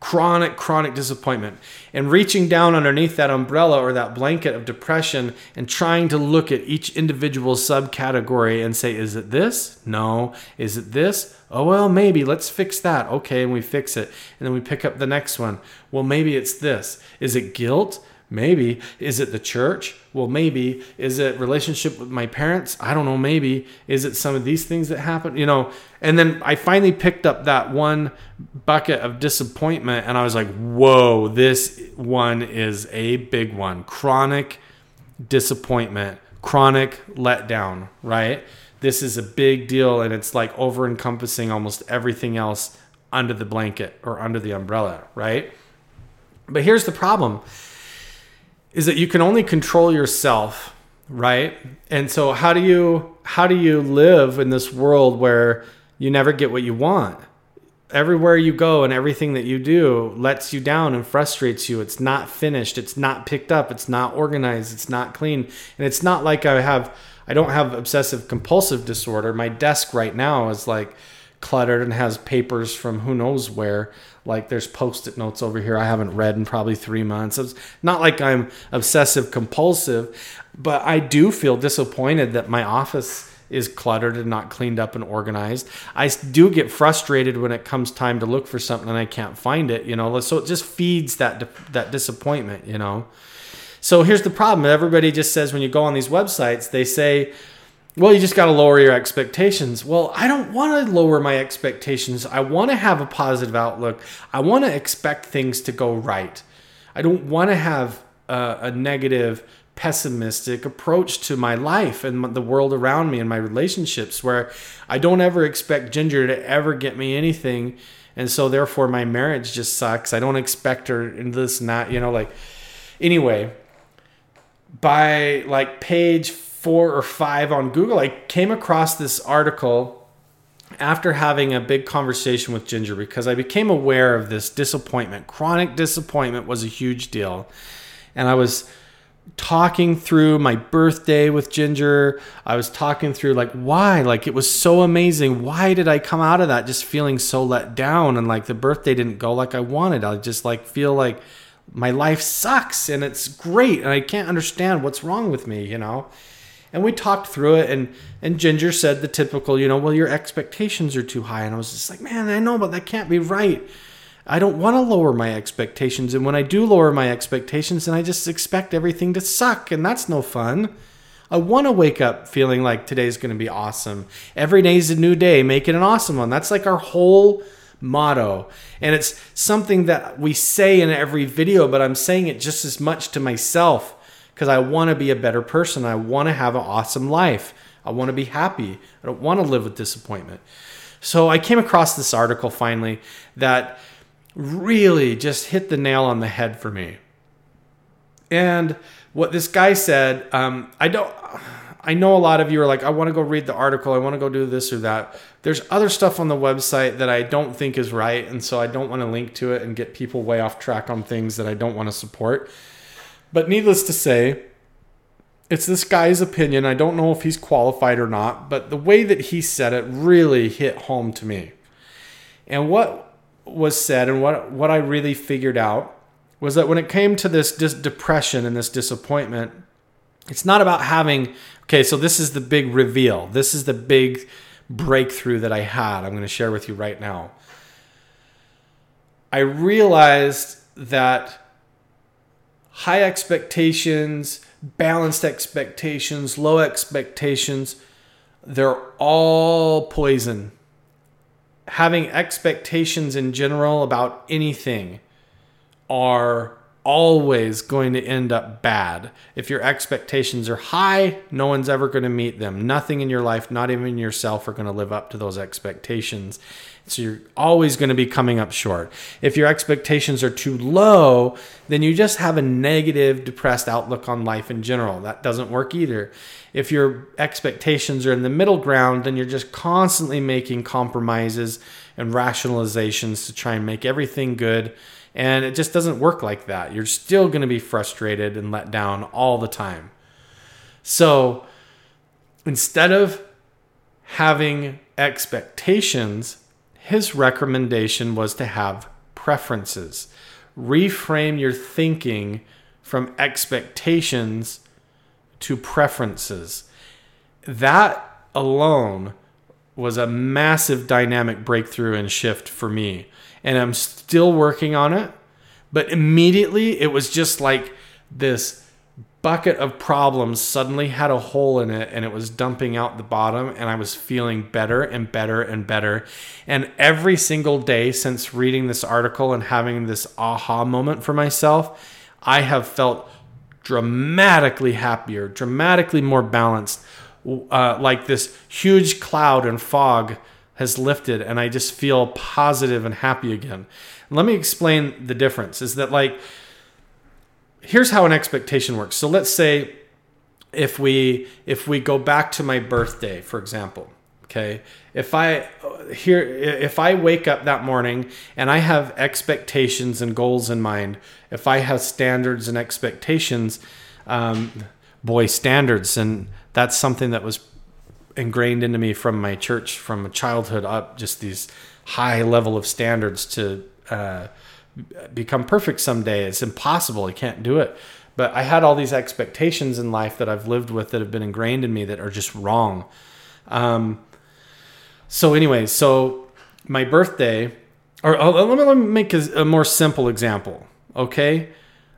Chronic disappointment. And reaching down underneath that umbrella or that blanket of depression and trying to look at each individual subcategory and say, is it this? No. Is it this? Oh, well, maybe. Let's fix that. Okay, and we fix it. And then we pick up the next one. Well, maybe it's this. Is it guilt? Maybe. Is it the church? Well, maybe. Is it relationship with my parents? I don't know. Maybe. Is it some of these things that happen? You know, and then I finally picked up that one bucket of disappointment and I was like, whoa, this one is a big one. Chronic disappointment, chronic letdown, right? This is a big deal. And it's like over encompassing almost everything else under the blanket or under the umbrella, right? But here's the problem. Is that you can only control yourself, right? And so how do you live in this world where you never get what you want? Everywhere you go and everything that you do lets you down and frustrates you. It's not finished. It's not picked up. It's not organized. It's not clean. And it's not like I don't have obsessive compulsive disorder. My desk right now is like cluttered and has papers from who knows where. Like there's post-it notes over here I haven't read in probably 3 months. It's not like I'm obsessive compulsive, but I do feel disappointed that my office is cluttered and not cleaned up and organized. I do get frustrated when it comes time to look for something and I can't find it, you know. So it just feeds that disappointment, you know. So here's the problem. Everybody just says when you go on these websites, they say, well, you just got to lower your expectations. Well, I don't want to lower my expectations. I want to have a positive outlook. I want to expect things to go right. I don't want to have a negative, pessimistic approach to my life and the world around me and my relationships, where I don't ever expect Ginger to ever get me anything. And so therefore my marriage just sucks. I don't expect her in this and that, you know, like anyway, by like page 4 or 5 on Google, I came across this article after having a big conversation with Ginger, because I became aware of this disappointment. Chronic disappointment was a huge deal. And I was talking through my birthday with Ginger. I was talking through why, it was so amazing. Why did I come out of that just feeling so let down? And the birthday didn't go like I wanted. I just feel like my life sucks and it's great. And I can't understand what's wrong with me, And we talked through it, and Ginger said the typical, well, your expectations are too high. And I was just like, man, I know, but that can't be right. I don't want to lower my expectations. And when I do lower my expectations, then I just expect everything to suck. And that's no fun. I want to wake up feeling like today's going to be awesome. Every day's a new day. Make it an awesome one. That's our whole motto. And it's something that we say in every video, but I'm saying it just as much to myself. Because I want to be a better person. I want to have an awesome life. I want to be happy. I don't want to live with disappointment. So I came across this article finally that really just hit the nail on the head for me. And what this guy said, I know a lot of you are I want to go read the article. I want to go do this or that. There's other stuff on the website that I don't think is right. And so I don't want to link to it and get people way off track on things that I don't want to support. But needless to say, it's this guy's opinion. I don't know if he's qualified or not, but the way that he said it really hit home to me. And what was said and what I really figured out was that when it came to this depression and this disappointment, it's not about having, okay, so this is the big reveal. This is the big breakthrough that I had. I'm going to share with you right now. I realized that high expectations, balanced expectations, low expectations, they're all poison. Having expectations in general about anything are always going to end up bad. If your expectations are high, no one's ever going to meet them. Nothing in your life, not even yourself, are going to live up to those expectations. So you're always going to be coming up short. If your expectations are too low, then you just have a negative, depressed outlook on life in general. That doesn't work either. If your expectations are in the middle ground, then you're just constantly making compromises and rationalizations to try and make everything good. And it just doesn't work like that. You're still going to be frustrated and let down all the time. So instead of having expectations, his recommendation was to have preferences. Reframe your thinking from expectations to preferences. That alone was a massive dynamic breakthrough and shift for me. And I'm still working on it. But immediately it was just this bucket of problems suddenly had a hole in it, and it was dumping out the bottom, and I was feeling better and better and better. And every single day since reading this article and having this aha moment for myself, I have felt dramatically happier, dramatically more balanced, like this huge cloud and fog has lifted, and I just feel positive and happy again. And let me explain the difference is that here's how an expectation works. So let's say if we go back to my birthday, for example, okay, if I wake up that morning and I have expectations and goals in mind, if I have standards and expectations, standards, and that's something that was ingrained into me from my church, from childhood up, just these high level of standards to become perfect someday. It's impossible. I can't do it. But I had all these expectations in life that I've lived with that have been ingrained in me that are just wrong. So my birthday, let me make a more simple example. Okay.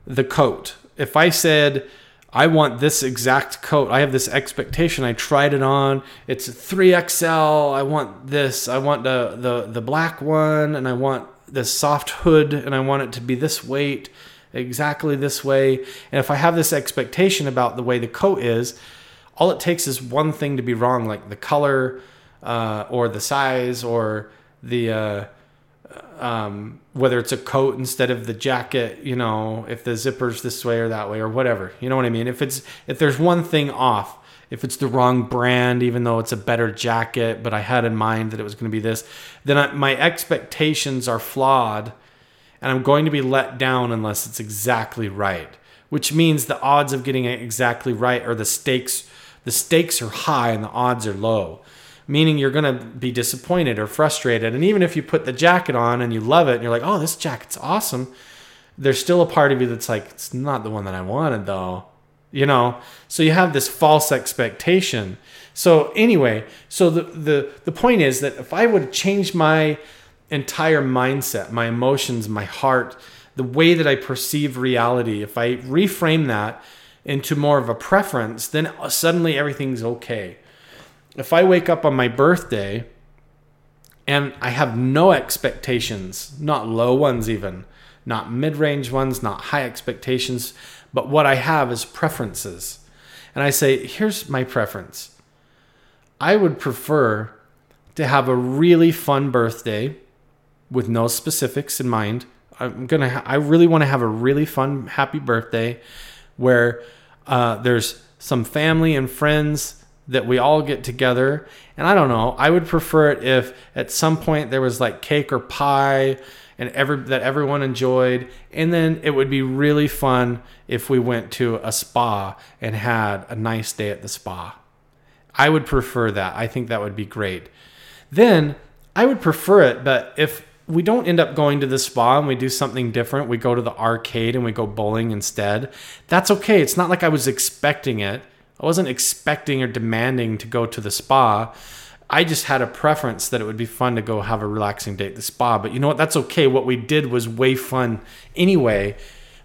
The coat. If I said, I want this exact coat. I have this expectation. I tried it on. It's a 3XL. I want this. I want the black one, and I want this soft hood, and I want it to be this weight, exactly this way. And if I have this expectation about the way the coat is, all it takes is one thing to be wrong, like the color, or the size, or the whether it's a coat instead of the jacket, if the zipper's this way or that way or whatever, you know what I mean? If there's one thing off, if it's the wrong brand, even though it's a better jacket, but I had in mind that it was going to be this, then my expectations are flawed, and I'm going to be let down unless it's exactly right. which means the odds of getting it exactly right are the stakes are high and the odds are low, meaning you're going to be disappointed or frustrated. And even if you put the jacket on and you love it and you're like, oh, this jacket's awesome, there's still a part of you that's like, it's not the one that I wanted though, you know? So you have this false expectation. So anyway, so the point is that if I would change my entire mindset, my emotions, my heart, the way that I perceive reality, if I reframe that into more of a preference, then suddenly everything's okay. If I wake up on my birthday and I have no expectations, not low ones even, not mid-range ones, not high expectations, but what I have is preferences. And I say, here's my preference. I would prefer to have a really fun birthday with no specifics in mind. I really want to have a really fun, happy birthday where there's some family and friends that we all get together. And I don't know, I would prefer it if at some point there was like cake or pie and that everyone enjoyed. And then it would be really fun if we went to a spa and had a nice day at the spa. I would prefer that. I think that would be great. Then I would prefer it, but if we don't end up going to the spa and we do something different, we go to the arcade and we go bowling instead, that's okay. It's not like I was expecting it. I wasn't expecting or demanding to go to the spa. I just had a preference that it would be fun to go have a relaxing day at the spa. But you know what? That's okay. What we did was way fun anyway.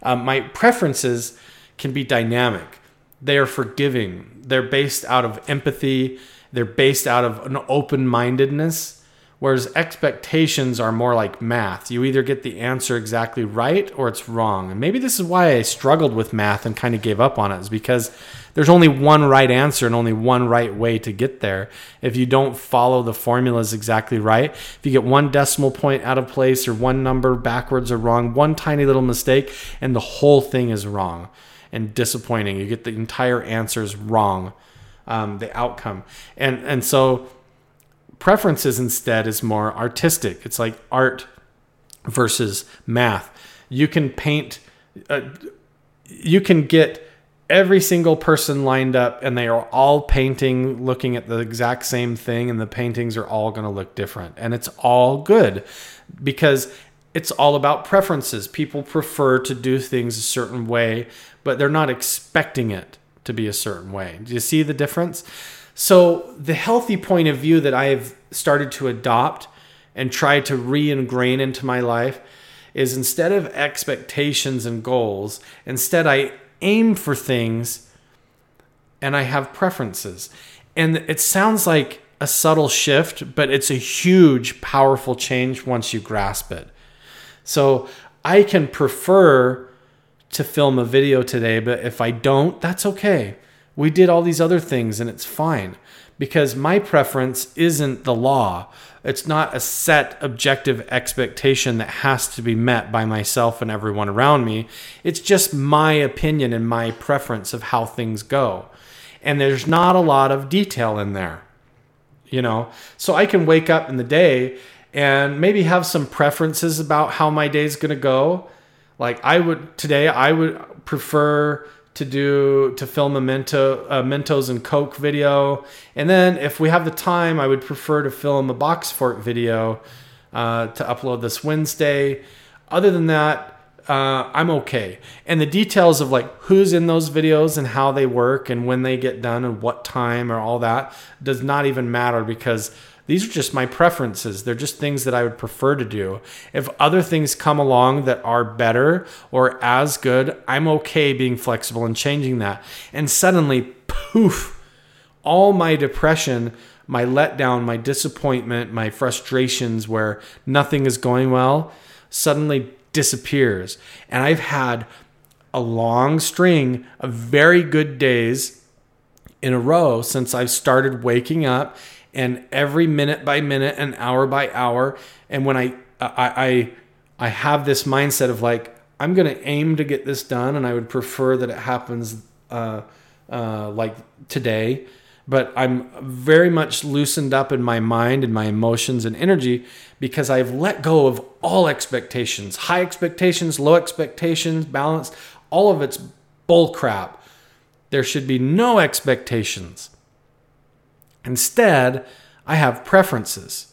My preferences can be dynamic. They are forgiving. They're based out of empathy. They're based out of an open-mindedness. Whereas expectations are more like math. You either get the answer exactly right or it's wrong. And maybe this is why I struggled with math and kind of gave up on it, is because there's only one right answer and only one right way to get there. If you don't follow the formulas exactly right, if you get one decimal point out of place or one number backwards or wrong, one tiny little mistake, and the whole thing is wrong and disappointing. You get the entire answers wrong, the outcome. And so preferences instead is more artistic. It's like art versus math. You can paint, you can get every single person lined up and they are all painting, looking at the exact same thing, and the paintings are all going to look different. And it's all good because it's all about preferences. People prefer to do things a certain way, but they're not expecting it to be a certain way. Do you see the difference? So the healthy point of view that I've started to adopt and try to re-ingrain into my life is, instead of expectations and goals, instead I aim for things and I have preferences. And it sounds like a subtle shift, but it's a huge, powerful change once you grasp it. So I can prefer to film a video today, but if I don't, that's okay. We did all these other things and it's fine, because my preference isn't the law. It's not a set objective expectation that has to be met by myself and everyone around me. It's just my opinion and my preference of how things go. And there's not a lot of detail in there, you know? So I can wake up in the day and maybe have some preferences about how my day's gonna go. Like today I would prefer to film a Mentos and Coke video. And then if we have the time, I would prefer to film a box fort video to upload this Wednesday. Other than that, I'm okay. And the details of like who's in those videos and how they work and when they get done and what time or all that does not even matter, because these are just my preferences. They're just things that I would prefer to do. If other things come along that are better or as good, I'm okay being flexible and changing that. And suddenly, poof, all my depression, my letdown, my disappointment, my frustrations where nothing is going well, suddenly disappears. And I've had a long string of very good days in a row since I've started waking up. And every minute by minute and hour by hour. And when I have this mindset of like, I'm going to aim to get this done. And I would prefer that it happens like today. But I'm very much loosened up in my mind and my emotions and energy, because I've let go of all expectations. High expectations, low expectations, balanced. All of it's Bull crap. There should be no expectations. Instead, I have preferences.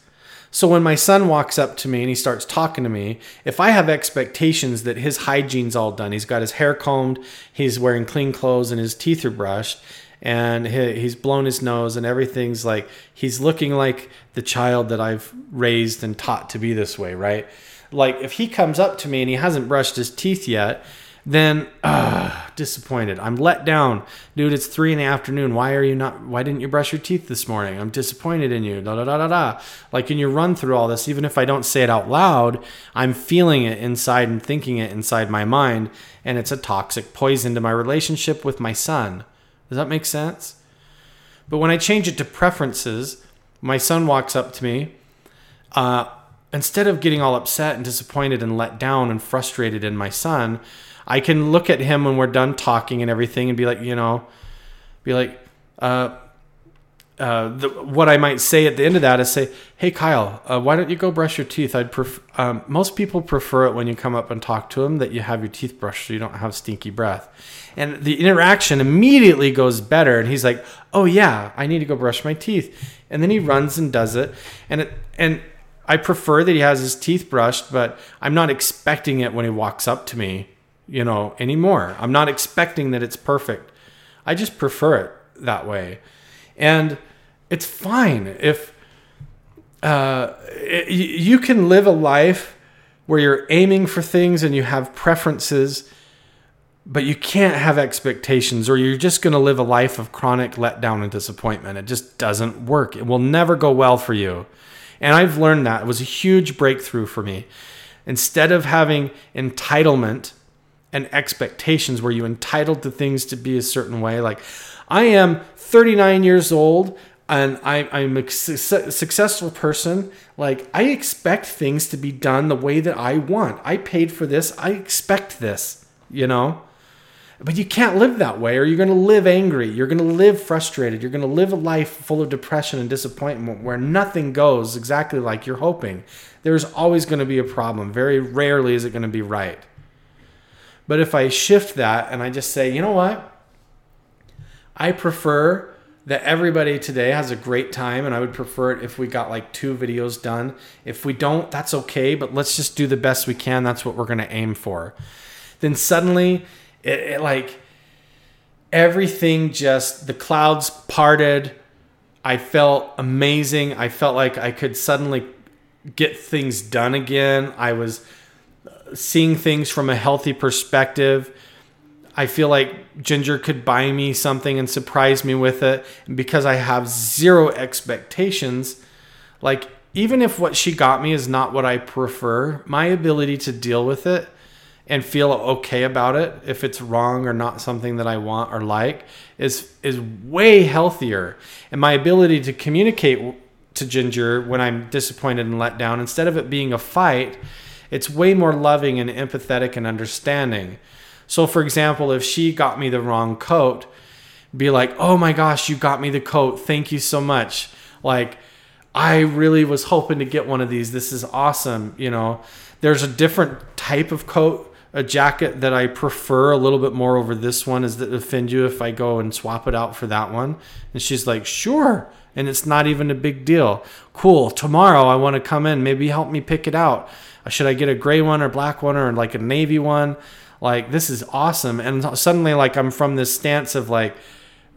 So when my son walks up to me and he starts talking to me, if I have expectations that his hygiene's all done, he's got his hair combed, he's wearing clean clothes and his teeth are brushed, and he's blown his nose and everything's like, he's looking like the child that I've raised and taught to be this way, right? Like if he comes up to me and he hasn't brushed his teeth yet, then disappointed. I'm let down. Dude, it's 3 p.m. Why didn't you brush your teeth this morning? I'm disappointed in you. Da da da da da. Like in your run through all this, even if I don't say it out loud, I'm feeling it inside and thinking it inside my mind, and it's a toxic poison to my relationship with my son. Does that make sense? But when I change it to preferences, my son walks up to me, instead of getting all upset and disappointed and let down and frustrated in my son, I can look at him when we're done talking and everything and what I might say at the end of that is say, hey, Kyle, why don't you go brush your teeth? Most people prefer it when you come up and talk to them that you have your teeth brushed so you don't have stinky breath. And the interaction immediately goes better. And he's like, oh yeah, I need to go brush my teeth. And then he runs and does it. And I prefer that he has his teeth brushed, but I'm not expecting it when he walks up to me, anymore. I'm not expecting that it's perfect. I just prefer it that way. And it's fine if you can live a life where you're aiming for things and you have preferences, but you can't have expectations, or you're just going to live a life of chronic letdown and disappointment. It just doesn't work. It will never go well for you. And I've learned that. It was a huge breakthrough for me. Instead of having entitlement and expectations where you're entitled to things to be a certain way, like I am 39 years old and I'm a successful person. Like I expect things to be done the way that I want. I paid for this. I expect this, But you can't live that way, or you're going to live angry. You're going to live frustrated. You're going to live a life full of depression and disappointment where nothing goes exactly like you're hoping. There's always going to be a problem. Very rarely is it going to be right. But if I shift that and I just say, you know what? I prefer that everybody today has a great time, and I would prefer it if we got 2 videos done. If we don't, that's okay, but let's just do the best we can. That's what we're going to aim for. Then suddenly everything just, the clouds parted. I felt amazing. I felt like I could suddenly get things done again. I was seeing things from a healthy perspective. I feel like Ginger could buy me something and surprise me with it. And because I have zero expectations, even if what she got me is not what I prefer, my ability to deal with it and feel okay about it, if it's wrong or not something that I want or like, is way healthier. And my ability to communicate to Ginger when I'm disappointed and let down, instead of it being a fight, it's way more loving and empathetic and understanding. So for example, if she got me the wrong coat, be like, oh my gosh, you got me the coat. Thank you so much. I really was hoping to get one of these. This is awesome. There's a different type of coat. A jacket that I prefer a little bit more over this one. Is that offend you if I go and swap it out for that one? And she's like, sure. And it's not even a big deal. Cool. Tomorrow I want to come in. Maybe help me pick it out. Should I get a gray one or black one or a navy one? This is awesome. And suddenly I'm from this stance of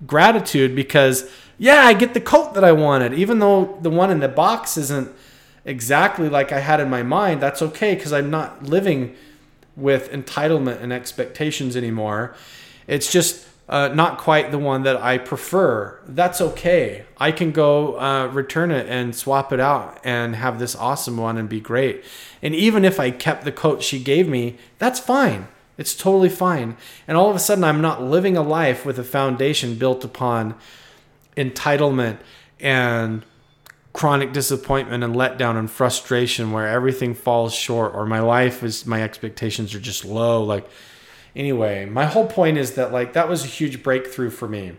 gratitude because I get the coat that I wanted. Even though the one in the box isn't exactly like I had in my mind, that's okay because I'm not living with entitlement and expectations anymore. It's just not quite the one that I prefer. That's okay. I can go return it and swap it out and have this awesome one and be great. And even if I kept the coat she gave me, that's fine. It's totally fine. And all of a sudden, I'm not living a life with a foundation built upon entitlement and chronic disappointment and letdown and frustration where everything falls short, or my expectations are just low. Anyway, my whole point is that that was a huge breakthrough for me,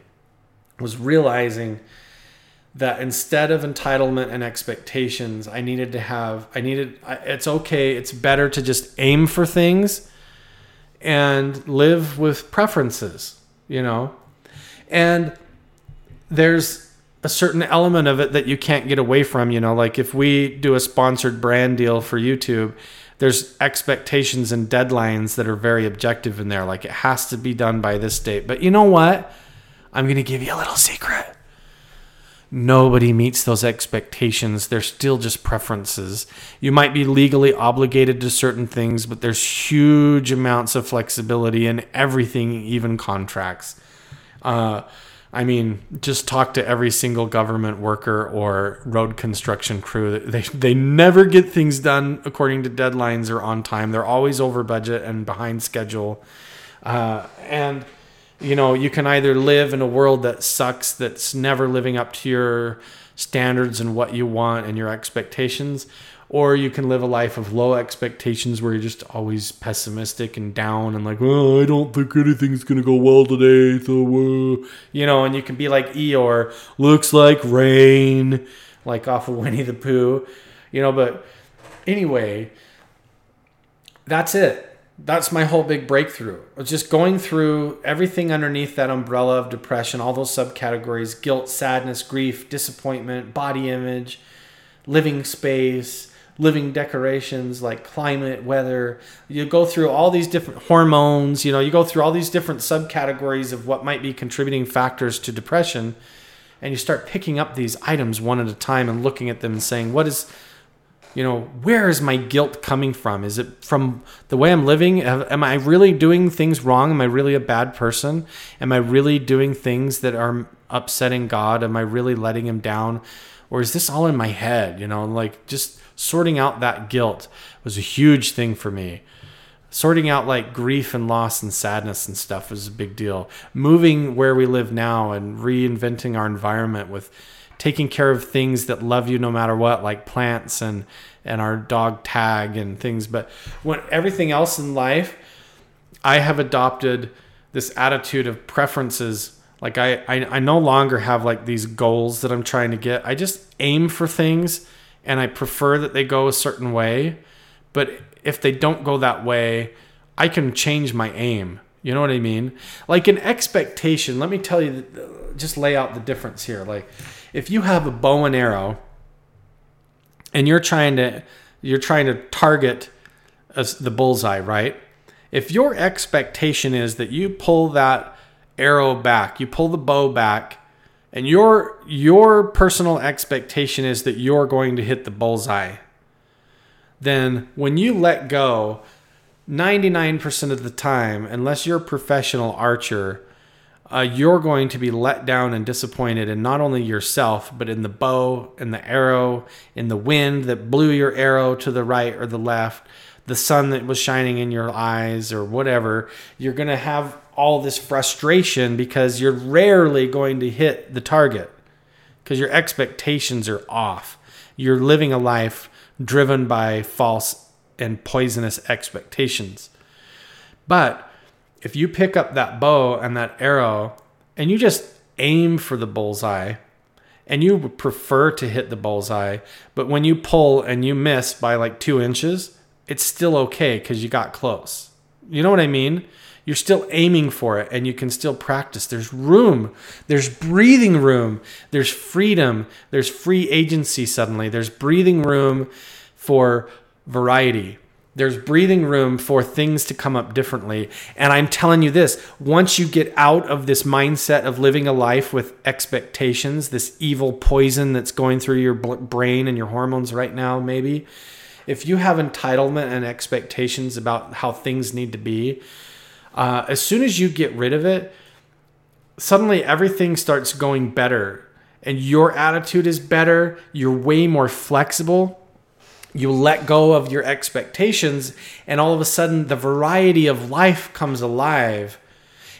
was realizing that instead of entitlement and expectations, it's okay. It's better to just aim for things and live with preferences, you know? And there's a certain element of it that you can't get away from, you know? Like if we do a sponsored brand deal for YouTube, there's expectations and deadlines that are very objective in there. Like it has to be done by this date. But you know what? I'm going to give you a little secret. Nobody meets those expectations. They're still just preferences. You might be legally obligated to certain things, but there's huge amounts of flexibility in everything, even contracts. I mean, just talk to every single government worker or road construction crew. They never get things done according to deadlines or on time. They're always over budget and behind schedule. And you know, you can either live in a world that sucks, that's never living up to your standards and what you want and your expectations, or you can live a life of low expectations where you're just always pessimistic and down and like, well, I don't think anything's going to go well today. So, you know, and you can be like Eeyore, looks like rain, like off of Winnie the Pooh, you know, but anyway, that's it. That's my whole big breakthrough. It's just going through everything underneath that umbrella of depression, all those subcategories, guilt, sadness, grief, disappointment, body image, living space, living decorations, like climate, weather. You go through all these different hormones, you know, you go through all these different subcategories of what might be contributing factors to depression. And you start picking up these items one at a time and looking at them and saying, what is... You know, where is my guilt coming from? Is it from the way I'm living? Am I really doing things wrong? Am I really a bad person? Am I really doing things that are upsetting God? Am I really letting him down? Or is this all in my head? You know, like just sorting out that guilt was a huge thing for me. Sorting out like grief and loss and sadness and stuff was a big deal. Moving where we live now and reinventing our environment with taking care of things that love you no matter what, like plants and our dog Tag and things. But when everything else in life, I have adopted this attitude of preferences. Like I no longer have like these goals that I'm trying to get. I just aim for things and I prefer that they go a certain way. But if they don't go that way, I can change my aim. You know what I mean? Like an expectation, let me tell you, just lay out the difference here. Like if you have a bow and arrow and you're trying to target the bullseye, right? If your expectation is that you pull that arrow back, you pull the bow back, and your personal expectation is that you're going to hit the bullseye, then when you let go, 99% of the time, unless you're a professional archer, you're going to be let down and disappointed in not only yourself, but in the bow and the arrow, in the wind that blew your arrow to the right or the left, the sun that was shining in your eyes or whatever. You're going to have all this frustration because you're rarely going to hit the target because your expectations are off. You're living a life driven by false and poisonous expectations. But if you pick up that bow and that arrow and you just aim for the bullseye and you would prefer to hit the bullseye, but when you pull and you miss by like 2 inches, it's still okay because you got close. You know what I mean? You're still aiming for it and you can still practice. There's room. There's breathing room. There's freedom. There's free agency suddenly. There's breathing room for variety. There's breathing room for things to come up differently. And I'm telling you this, once you get out of this mindset of living a life with expectations, this evil poison that's going through your brain and your hormones right now, maybe, if you have entitlement and expectations about how things need to be, as soon as you get rid of it, suddenly everything starts going better. And your attitude is better. You're way more flexible. You let go of your expectations and all of a sudden the variety of life comes alive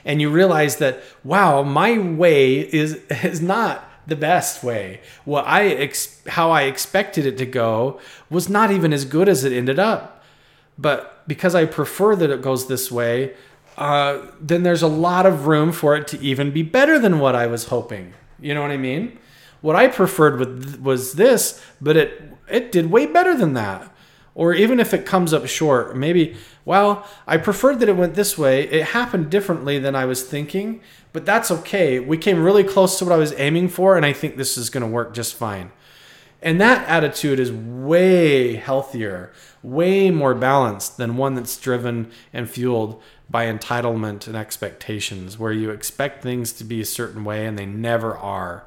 and you realize that, wow, my way is not the best way. How I expected it to go was not even as good as it ended up. But because I prefer that it goes this way, then there's a lot of room for it to even be better than what I was hoping. You know what I mean? What I preferred was this, but it did way better than that. Or even if it comes up short, maybe, well, I preferred that it went this way. It happened differently than I was thinking, but that's okay. We came really close to what I was aiming for, and I think this is going to work just fine. And that attitude is way healthier, way more balanced than one that's driven and fueled by entitlement and expectations, where you expect things to be a certain way and they never are.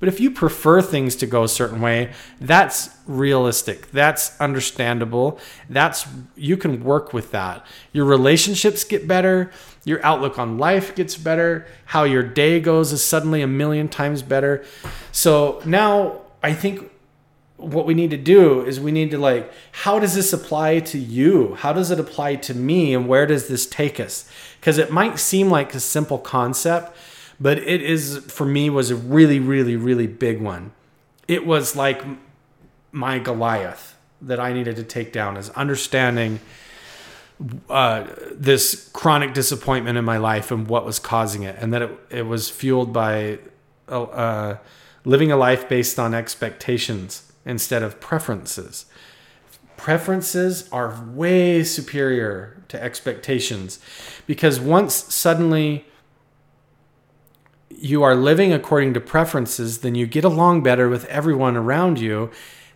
But if you prefer things to go a certain way, that's realistic. That's understandable. You can work with that. Your relationships get better. Your outlook on life gets better. How your day goes is suddenly 1,000,000 times better. So now I think what we need to do is we need to how does this apply to you? How does it apply to me? And where does this take us? Because it might seem like a simple concept, but it is, for me, was a really, really, really big one. It was like my Goliath that I needed to take down, is understanding this chronic disappointment in my life and what was causing it. And that it was fueled by living a life based on expectations instead of preferences. Preferences are way superior to expectations, because once suddenly you are living according to preferences, then you get along better with everyone around you.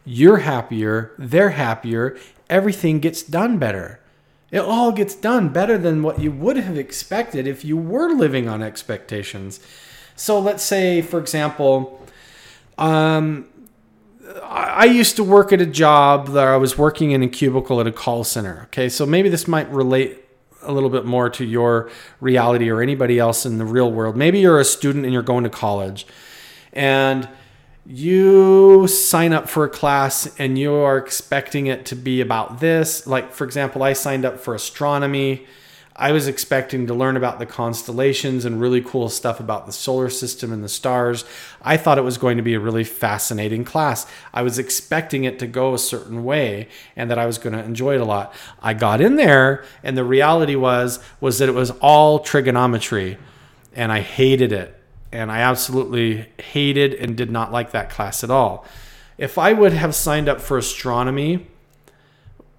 You're happier, they're happier, everything gets done better. It all gets done better than what you would have expected if you were living on expectations. So let's say, for example, I used to work at a job that I was working in a cubicle at a call center. Okay, so maybe this might relate a little bit more to your reality or anybody else in the real world. Maybe you're a student and you're going to college and you sign up for a class and you are expecting it to be about this. Like, for example, I signed up for astronomy. I was expecting to learn about the constellations and really cool stuff about the solar system and the stars. I thought it was going to be a really fascinating class. I was expecting it to go a certain way and that I was going to enjoy it a lot. I got in there and the reality was that it was all trigonometry, and I hated it. And I absolutely hated and did not like that class at all. If I would have signed up for astronomy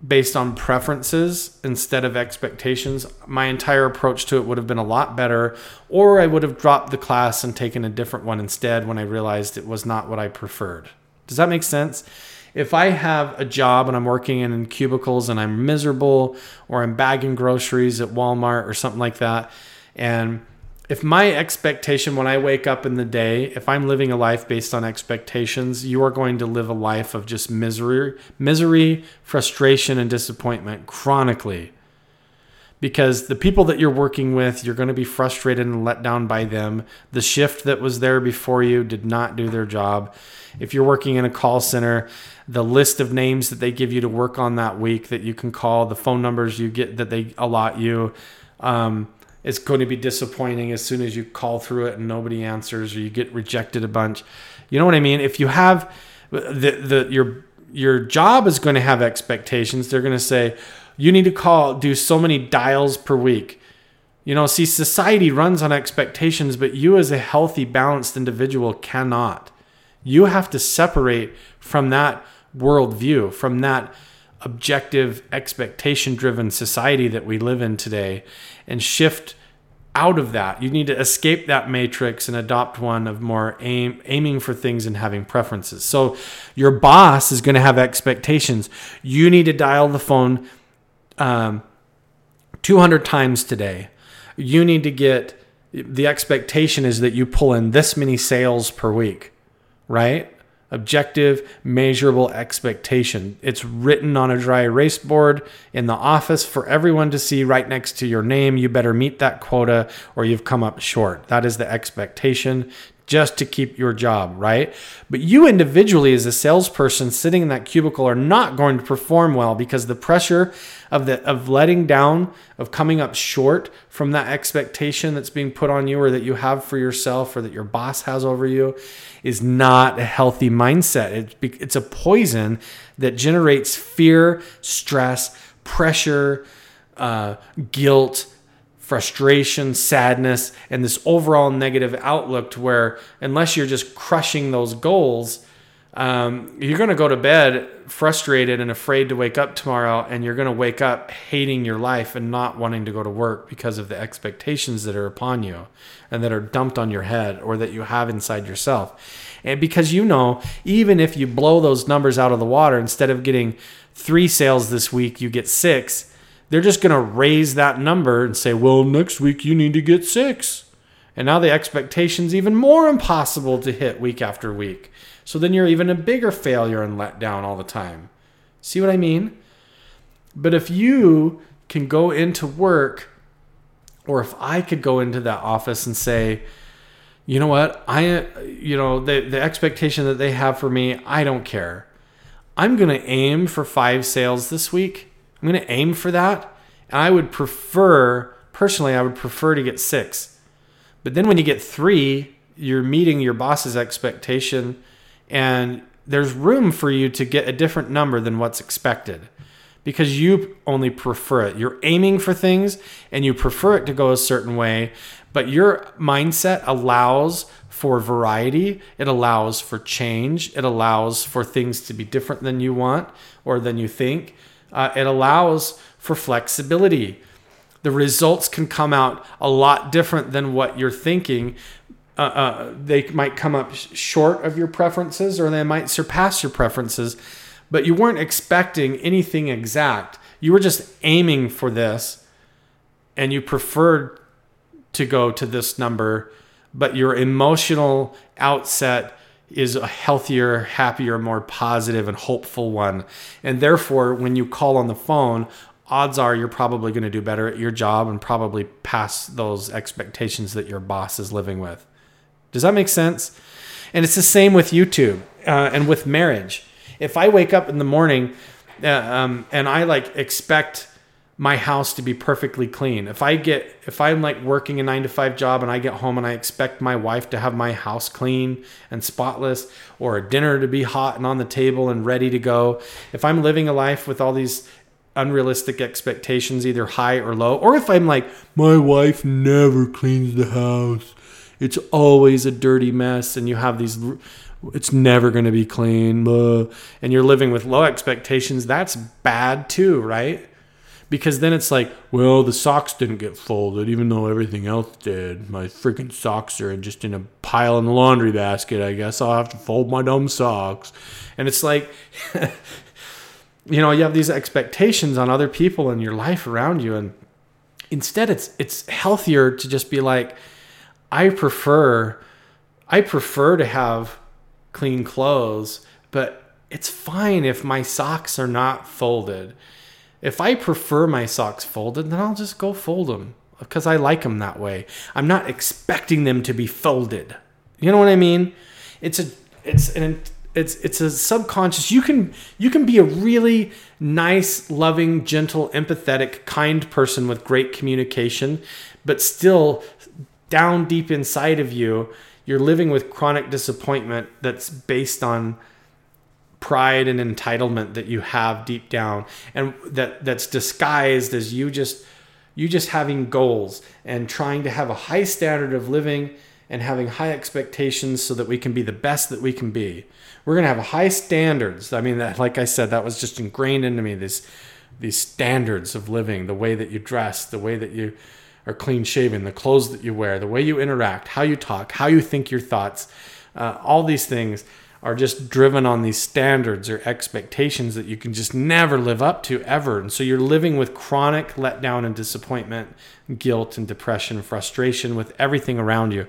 based on preferences instead of expectations, my entire approach to it would have been a lot better, or I would have dropped the class and taken a different one instead when I realized it was not what I preferred. Does that make sense? If I have a job and I'm working in cubicles and I'm miserable, or I'm bagging groceries at Walmart or something like that, and if my expectation when I wake up in the day, if I'm living a life based on expectations, you are going to live a life of just misery, frustration, and disappointment chronically. Because the people that you're working with, you're going to be frustrated and let down by them. The shift that was there before you did not do their job. If you're working in a call center, the list of names that they give you to work on that week that you can call, the phone numbers you get that they allot you, it's going to be disappointing as soon as you call through it and nobody answers, or you get rejected a bunch. You know what I mean? If you have your job is going to have expectations. They're going to say, you need to do so many dials per week. You know, see, society runs on expectations, but you as a healthy, balanced individual cannot. You have to separate from that worldview, from that objective, expectation-driven society that we live in today, and shift out of that. You need to escape that matrix and adopt one of more aiming for things and having preferences. So your boss is going to have expectations. You need to dial the phone 200 times today. You need to get, the expectation is that you pull in this many sales per week, right? Objective, measurable expectation. It's written on a dry erase board in the office for everyone to see right next to your name. You better meet that quota or you've come up short. That is the expectation, just to keep your job, right? But you individually as a salesperson sitting in that cubicle are not going to perform well, because the pressure of letting down, of coming up short from that expectation that's being put on you, or that you have for yourself, or that your boss has over you, is not a healthy mindset. It's a poison that generates fear, stress, pressure, guilt, frustration, sadness, and this overall negative outlook, to where unless you're just crushing those goals, You're going to go to bed frustrated and afraid to wake up tomorrow, and you're going to wake up hating your life and not wanting to go to work because of the expectations that are upon you and that are dumped on your head or that you have inside yourself. And because, you know, even if you blow those numbers out of the water, instead of getting 3 sales this week, you get 6. They're just going to raise that number and say, well, next week you need to get 6. And now the expectation's even more impossible to hit week after week. So then you're even a bigger failure and let down all the time. See what I mean? But if you can go into work, or if I could go into that office and say, you know what, the expectation that they have for me, I don't care. I'm going to aim for 5 sales this week. I'm going to aim for that. And I would prefer to get 6. But then when you get 3, you're meeting your boss's expectation, and there's room for you to get a different number than what's expected because you only prefer it. You're aiming for things and you prefer it to go a certain way, but your mindset allows for variety. It allows for change. It allows for things to be different than you want or than you think. It allows for flexibility. The results can come out a lot different than what you're thinking. They might come up short of your preferences, or they might surpass your preferences, but you weren't expecting anything exact. You were just aiming for this, and you preferred to go to this number, but your emotional outset is a healthier, happier, more positive and hopeful one. And therefore, when you call on the phone, odds are you're probably going to do better at your job and probably pass those expectations that your boss is living with. Does that make sense? And it's the same with YouTube and with marriage. If I wake up in the morning and I expect my house to be perfectly clean, if I'm working a 9-to-5 job and I get home and I expect my wife to have my house clean and spotless, or a dinner to be hot and on the table and ready to go, if I'm living a life with all these unrealistic expectations, either high or low, or if I'm my wife never cleans the house, it's always a dirty mess, and you have these, it's never going to be clean, and you're living with low expectations, that's bad too, right? Because then it's well, the socks didn't get folded, even though everything else did. My freaking socks are just in a pile in the laundry basket. I guess I'll have to fold my dumb socks. And it's you have these expectations on other people and your life around you. And instead it's healthier to just be I prefer to have clean clothes, but it's fine if my socks are not folded. If I prefer my socks folded, then I'll just go fold them because I like them that way. I'm not expecting them to be folded. You know what I mean? It's a subconscious. You can be a really nice, loving, gentle, empathetic, kind person with great communication, but still down deep inside of you, you're living with chronic disappointment that's based on pride and entitlement that you have deep down, and that's disguised as you just having goals and trying to have a high standard of living and having high expectations so that we can be the best that we can be. We're going to have high standards. I mean, that was just ingrained into me, these standards of living, the way that you dress, the way that you are clean shaven, the clothes that you wear, the way you interact, how you talk, how you think your thoughts. All these things are just driven on these standards or expectations that you can just never live up to ever. And so you're living with chronic letdown and disappointment, guilt and depression, frustration with everything around you.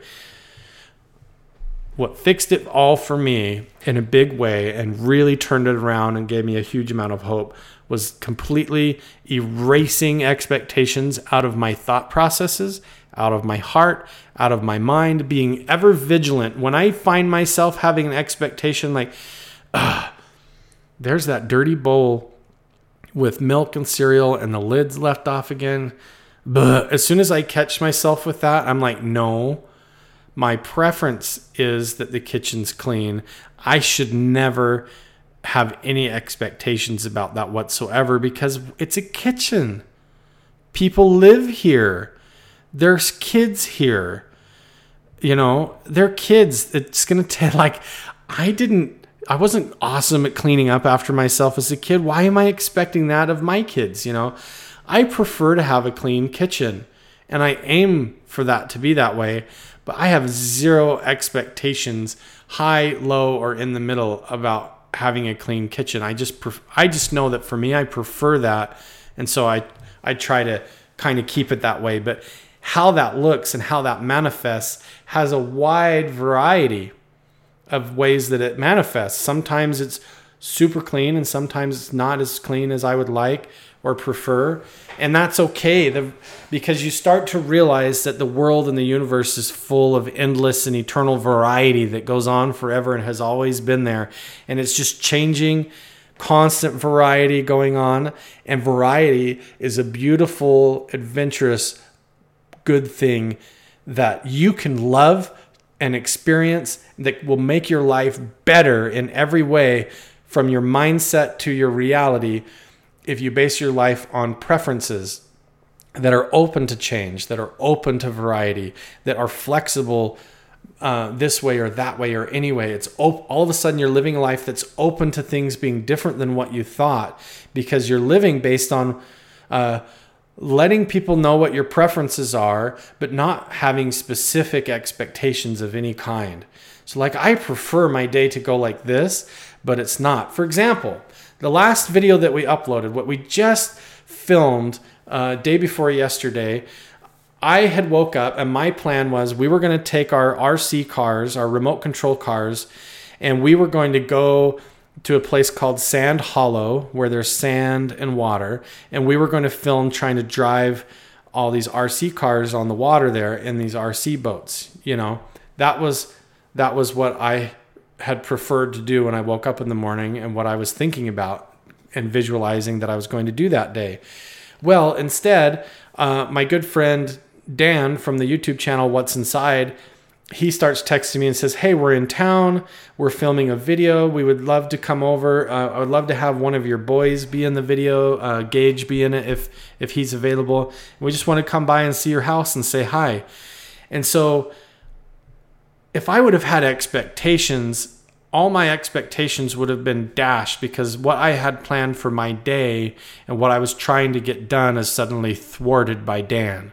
What fixed it all for me in a big way and really turned it around and gave me a huge amount of hope was completely erasing expectations out of my thought processes, out of my heart, out of my mind, being ever vigilant. When I find myself having an expectation there's that dirty bowl with milk and cereal and the lid's left off again. But as soon as I catch myself with that, I'm no. My preference is that the kitchen's clean. I should never have any expectations about that whatsoever because it's a kitchen. People live here. There's kids here. They're kids. It's going to I I wasn't awesome at cleaning up after myself as a kid. Why am I expecting that of my kids? You know, I prefer to have a clean kitchen, and I aim for that to be that way. But I have zero expectations, high, low, or in the middle, about having a clean kitchen. I just know that for me, I prefer that, and so I try to kind of keep it that way. But how that looks and how that manifests has a wide variety of ways that it manifests. Sometimes it's super clean, and sometimes it's not as clean as I would like or prefer. And that's okay, because you start to realize that the world and the universe is full of endless and eternal variety that goes on forever and has always been there. And it's just changing, constant variety going on. And variety is a beautiful, adventurous, good thing that you can love and experience, that will make your life better in every way, from your mindset to your reality, if you base your life on preferences that are open to change, that are open to variety, that are flexible this way or that way or any way. It's all of a sudden you're living a life that's open to things being different than what you thought, because you're living based on letting people know what your preferences are, but not having specific expectations of any kind. So like, I prefer my day to go like this, but it's not. For example, the last video that we uploaded, what we just filmed day before yesterday, I had woke up and my plan was we were going to take our RC cars, our remote control cars, and we were going to go to a place called Sand Hollow where there's sand and water. And we were going to film trying to drive all these RC cars on the water there in these RC boats. You know, that was what I had preferred to do when I woke up in the morning, and what I was thinking about and visualizing that I was going to do that day. Well, instead, my good friend Dan from the YouTube channel What's Inside, he starts texting me and says, "Hey, we're in town. We're filming a video. We would love to come over. I would love to have one of your boys be in the video, Gage be in it if he's available. We just want to come by and see your house and say hi." And so if I would have had expectations, all my expectations would have been dashed, because what I had planned for my day and what I was trying to get done is suddenly thwarted by Dan.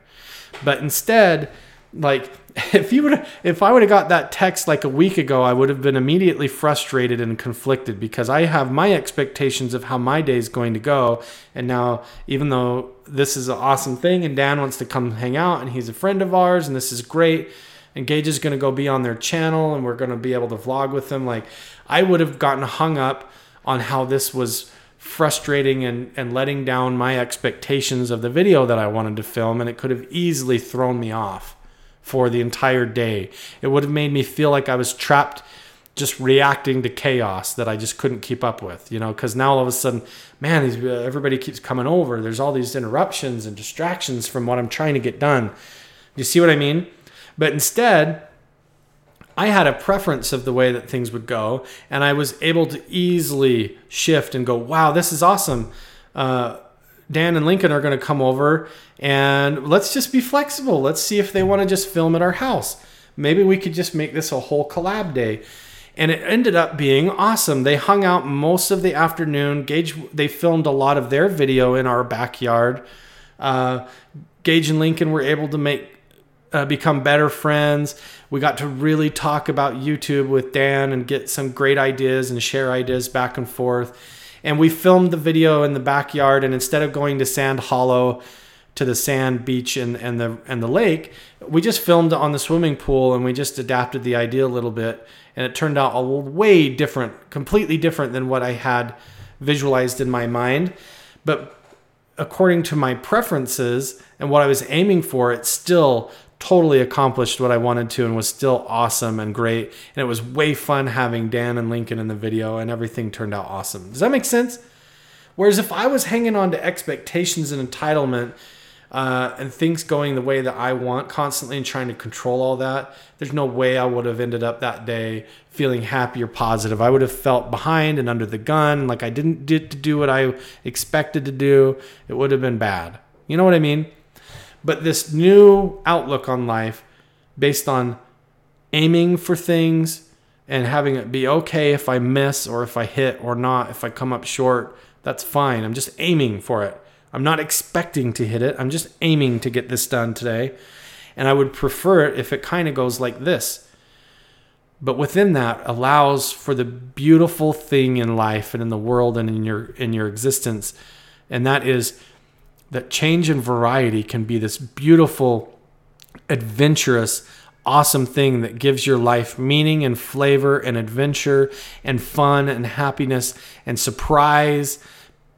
But instead, like, if I would have got that text like a week ago, I would have been immediately frustrated and conflicted, because I have my expectations of how my day is going to go. And now, even though this is an awesome thing and Dan wants to come hang out and he's a friend of ours and this is great, and Gage is going to go be on their channel and we're going to be able to vlog with them, like, I would have gotten hung up on how this was frustrating and letting down my expectations of the video that I wanted to film. And it could have easily thrown me off for the entire day. It would have made me feel like I was trapped, just reacting to chaos that I just couldn't keep up with, you know, because now all of a sudden, man, everybody keeps coming over. There's all these interruptions and distractions from what I'm trying to get done. You see what I mean? But instead, I had a preference of the way that things would go, and I was able to easily shift and go, wow, this is awesome. Dan and Lincoln are going to come over, and let's just be flexible. Let's see if they want to just film at our house. Maybe we could just make this a whole collab day. And it ended up being awesome. They hung out most of the afternoon. Gage, they filmed a lot of their video in our backyard. Gage and Lincoln were able to become better friends. We got to really talk about YouTube with Dan and get some great ideas and share ideas back and forth. And we filmed the video in the backyard, and instead of going to Sand Hollow, to the sand beach and the lake, we just filmed on the swimming pool, and we just adapted the idea a little bit, and it turned out completely different than what I had visualized in my mind. But according to my preferences and what I was aiming for, it still totally accomplished what I wanted to and was still awesome and great. And it was way fun having Dan and Lincoln in the video, and everything turned out awesome. Does that make sense? Whereas if I was hanging on to expectations and entitlement and things going the way that I want constantly and trying to control all that, there's no way I would have ended up that day feeling happy or positive. I would have felt behind and under the gun, like I didn't get to do what I expected to do. It would have been bad. You know what I mean? But this new outlook on life based on aiming for things, and having it be okay if I miss or if I hit or not, if I come up short, that's fine. I'm just aiming for it. I'm not expecting to hit it. I'm just aiming to get this done today. And I would prefer it if it kind of goes like this. But within that allows for the beautiful thing in life and in the world and in your existence. And that is that change and variety can be this beautiful, adventurous, awesome thing that gives your life meaning and flavor and adventure and fun and happiness and surprise.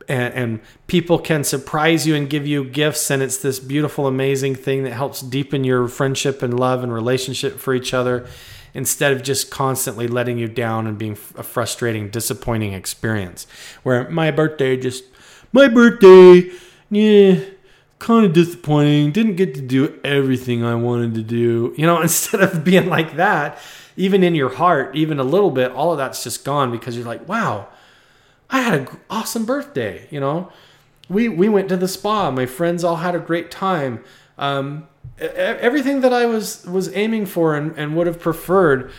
And people can surprise you and give you gifts, and it's this beautiful, amazing thing that helps deepen your friendship and love and relationship for each other instead of just constantly letting you down and being a frustrating, disappointing experience. Where my birthday, yeah, kind of disappointing. Didn't get to do everything I wanted to do. You know, instead of being like that, even in your heart, even a little bit, all of that's just gone because you're like, wow, I had an awesome birthday, you know. We went to the spa. My friends all had a great time. Everything that I was aiming for and would have preferred,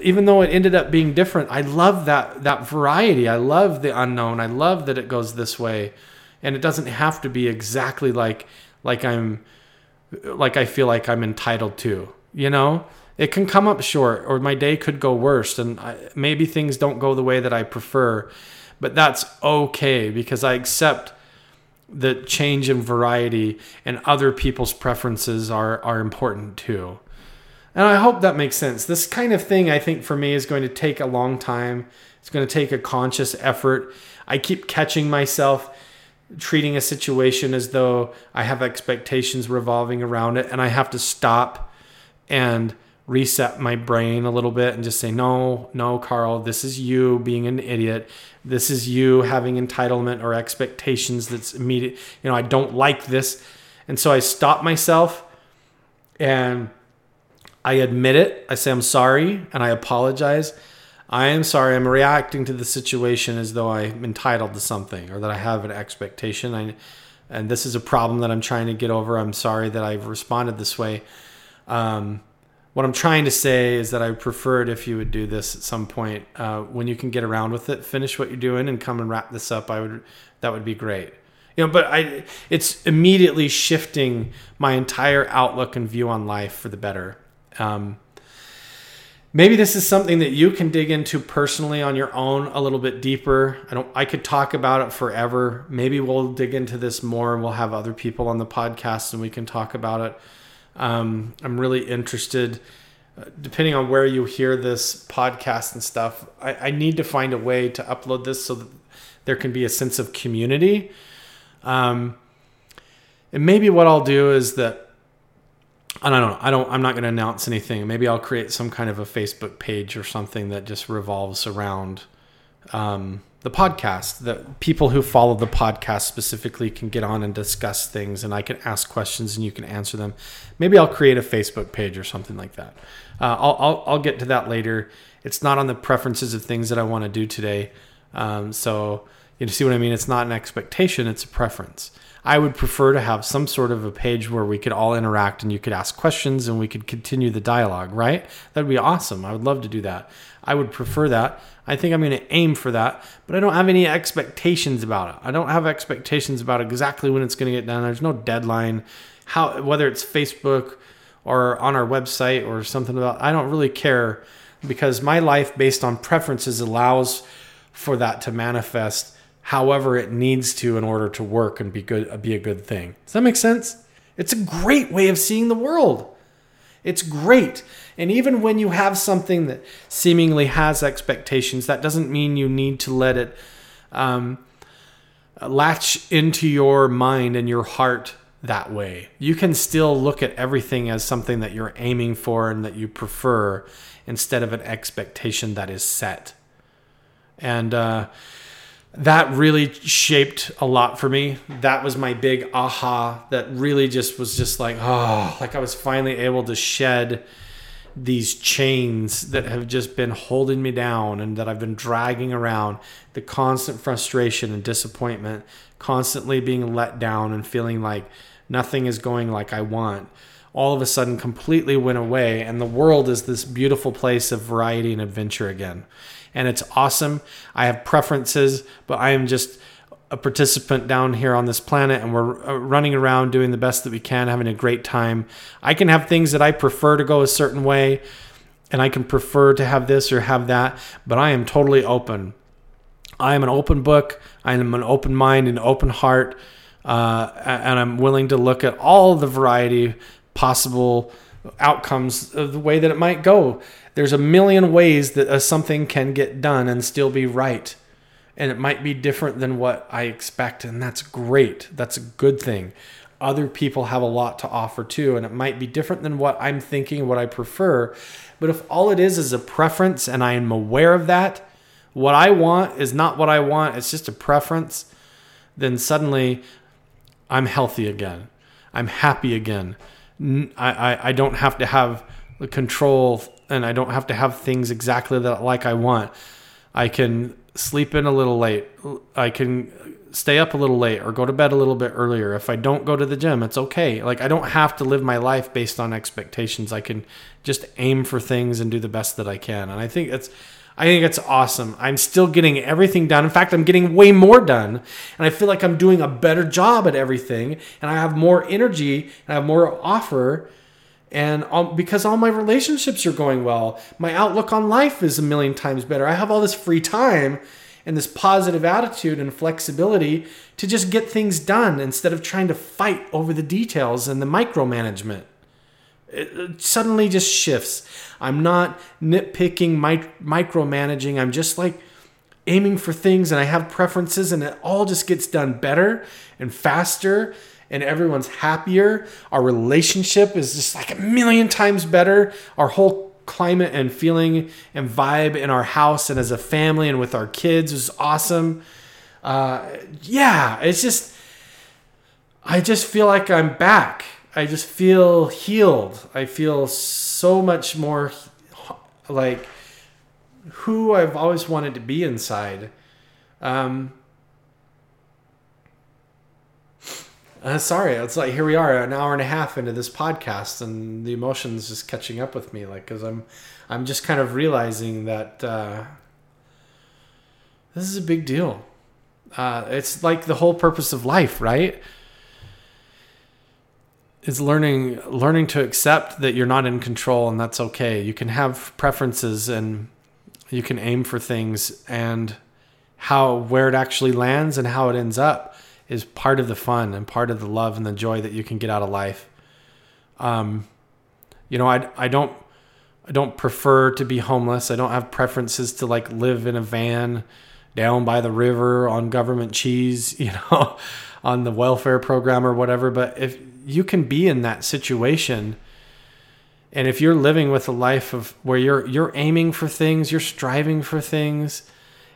even though it ended up being different, I love that variety. I love the unknown. I love that it goes this way, and it doesn't have to be exactly like I feel like I'm entitled to, you know. It can come up short, or my day could go worse, and maybe things don't go the way that I prefer, but that's okay because I accept the change in variety, and other people's preferences are important too. And I hope that makes sense. This kind of thing, I think, for me is going to take a long time. It's going to take a conscious effort. I keep catching myself treating a situation as though I have expectations revolving around it, and I have to stop and reset my brain a little bit and just say, no, Carl, this is you being an idiot. This is you having entitlement or expectations that's immediate. You know, I don't like this. And so I stop myself and I admit it. I say, I'm sorry. And I apologize. I am sorry. I'm reacting to the situation as though I'm entitled to something or that I have an expectation. And this is a problem that I'm trying to get over. I'm sorry that I've responded this way. What I'm trying to say is that I prefer it if you would do this at some point when you can get around with it. Finish what you're doing and come and wrap this up. That would be great. You know, but it's immediately shifting my entire outlook and view on life for the better. Maybe this is something that you can dig into personally on your own a little bit deeper. I could talk about it forever. Maybe we'll dig into this more. We'll have other people on the podcast and we can talk about it. I'm really interested, depending on where you hear this podcast and stuff, I need to find a way to upload this so that there can be a sense of community. And maybe what I'll do is that, I don't know, I'm not going to announce anything. Maybe I'll create some kind of a Facebook page or something that just revolves around, the podcast, that people who follow the podcast specifically can get on and discuss things, and I can ask questions and you can answer them. Maybe I'll create a Facebook page or something like that. I'll get to that later. It's not on the preferences of things that I want to do today. So you see what I mean? It's not an expectation. It's a preference. I would prefer to have some sort of a page where we could all interact and you could ask questions and we could continue the dialogue, right? That'd be awesome. I would love to do that. I would prefer that. I think I'm going to aim for that, but I don't have any expectations about it. I don't have expectations about exactly when it's going to get done. There's no deadline. Whether it's Facebook or on our website or something about, I don't really care because my life based on preferences allows for that to manifest however it needs to in order to work and be a good thing. Does that make sense? It's a great way of seeing the world. It's great. And even when you have something that seemingly has expectations, that doesn't mean you need to let it latch into your mind and your heart that way. You can still look at everything as something that you're aiming for and that you prefer instead of an expectation that is set. And, that really shaped a lot for me. That was my big aha. That really just was just like, oh, like I was finally able to shed these chains that have just been holding me down and that I've been dragging around. The constant frustration and disappointment, constantly being let down and feeling like nothing is going like I want all of a sudden completely went away, and the world is this beautiful place of variety and adventure again. And it's awesome. I have preferences, but I am just a participant down here on this planet, and we're running around doing the best that we can, having a great time. I can have things that I prefer to go a certain way, and I can prefer to have this or have that, but I am totally open. I am an open book. I am an open mind and open heart, and I'm willing to look at all the variety possible outcomes of the way that it might go. There's a million ways that something can get done and still be right. And it might be different than what I expect, and that's great. That's a good thing. Other people have a lot to offer too, and it might be different than what I'm thinking, what I prefer. But if all it is a preference and I am aware of that, what I want is not what I want, it's just a preference, then suddenly I'm healthy again. I'm happy again. I don't have to have the control, and I don't have to have things exactly that like I want. I can sleep in a little late. I can stay up a little late or go to bed a little bit earlier. If I don't go to the gym, it's okay. Like, I don't have to live my life based on expectations. I can just aim for things and do the best that I can. And I think it's awesome. I'm still getting everything done. In fact, I'm getting way more done. And I feel like I'm doing a better job at everything. And I have more energy and I have more to offer. And because all my relationships are going well, my outlook on life is a million times better. I have all this free time and this positive attitude and flexibility to just get things done instead of trying to fight over the details and the micromanagement. It suddenly just shifts. I'm not nitpicking, micromanaging. I'm just like aiming for things, and I have preferences, and it all just gets done better and faster, and everyone's happier. Our relationship is just like a million times better. Our whole climate and feeling and vibe in our house and as a family and with our kids is awesome. I just feel like I'm back. I just feel healed. I feel so much more like who I've always wanted to be inside. Sorry, it's like here we are, an hour and a half into this podcast, and the emotions just catching up with me. Like, because I'm just kind of realizing that this is a big deal. It's like the whole purpose of life, right? Is learning to accept that you're not in control, and that's okay. You can have preferences and you can aim for things, and where it actually lands and how it ends up is part of the fun and part of the love and the joy that you can get out of life. I don't prefer to be homeless. I don't have preferences to like live in a van down by the river on government cheese, on the welfare program or whatever. But if you can be in that situation, and if you're living with a life of where you're aiming for things, you're striving for things,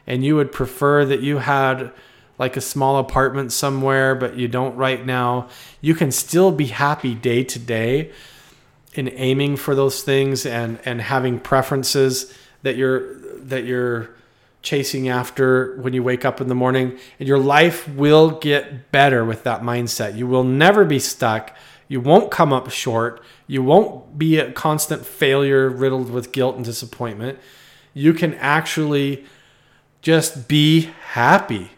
and you would prefer that you had like a small apartment somewhere, but you don't right now, you can still be happy day to day in aiming for those things and having preferences that you're chasing after when you wake up in the morning, and your life will get better with that mindset. You will never be stuck. You won't come up short. You won't be a constant failure riddled with guilt and disappointment. You can actually just be happy.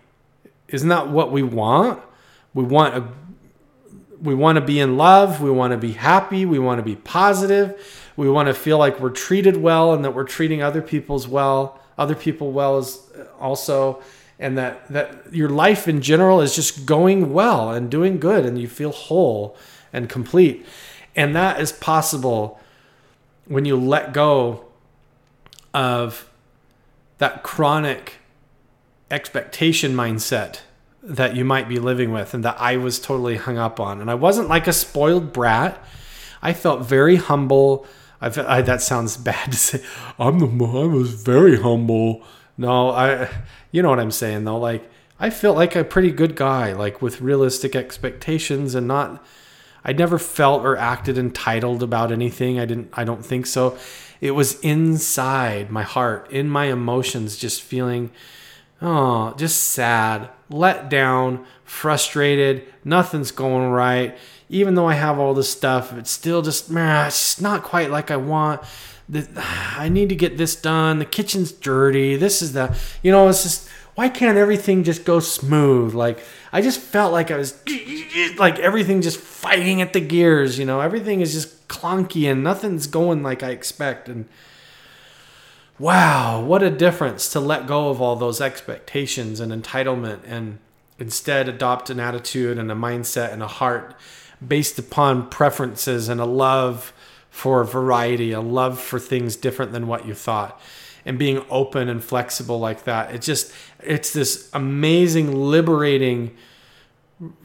Isn't that what we want? We want to be in love. We want to be happy. We want to be positive. We want to feel like we're treated well, and that we're treating other people well is also, and that your life in general is just going well and doing good, and you feel whole and complete. And that is possible when you let go of that chronic expectation mindset that you might be living with, and that I was totally hung up on. And I wasn't like a spoiled brat. I felt very humble. That sounds bad to say. I was very humble. No, you know what I'm saying though. Like, I felt like a pretty good guy, like with realistic expectations, and I never felt or acted entitled about anything. I don't think so. It was inside my heart, in my emotions, just feeling Oh, just sad, let down, frustrated, nothing's going right. Even though I have all this stuff, it's still just, it's not quite like I want. I need to get this done. The kitchen's dirty. This is the, it's just, why can't everything just go smooth? Like, I just felt like I was, like, everything just fighting at the gears, Everything is just clunky and nothing's going like I expect. And wow, what a difference to let go of all those expectations and entitlement and instead adopt an attitude and a mindset and a heart based upon preferences and a love for variety, a love for things different than what you thought, and being open and flexible like that. It's this amazing, liberating,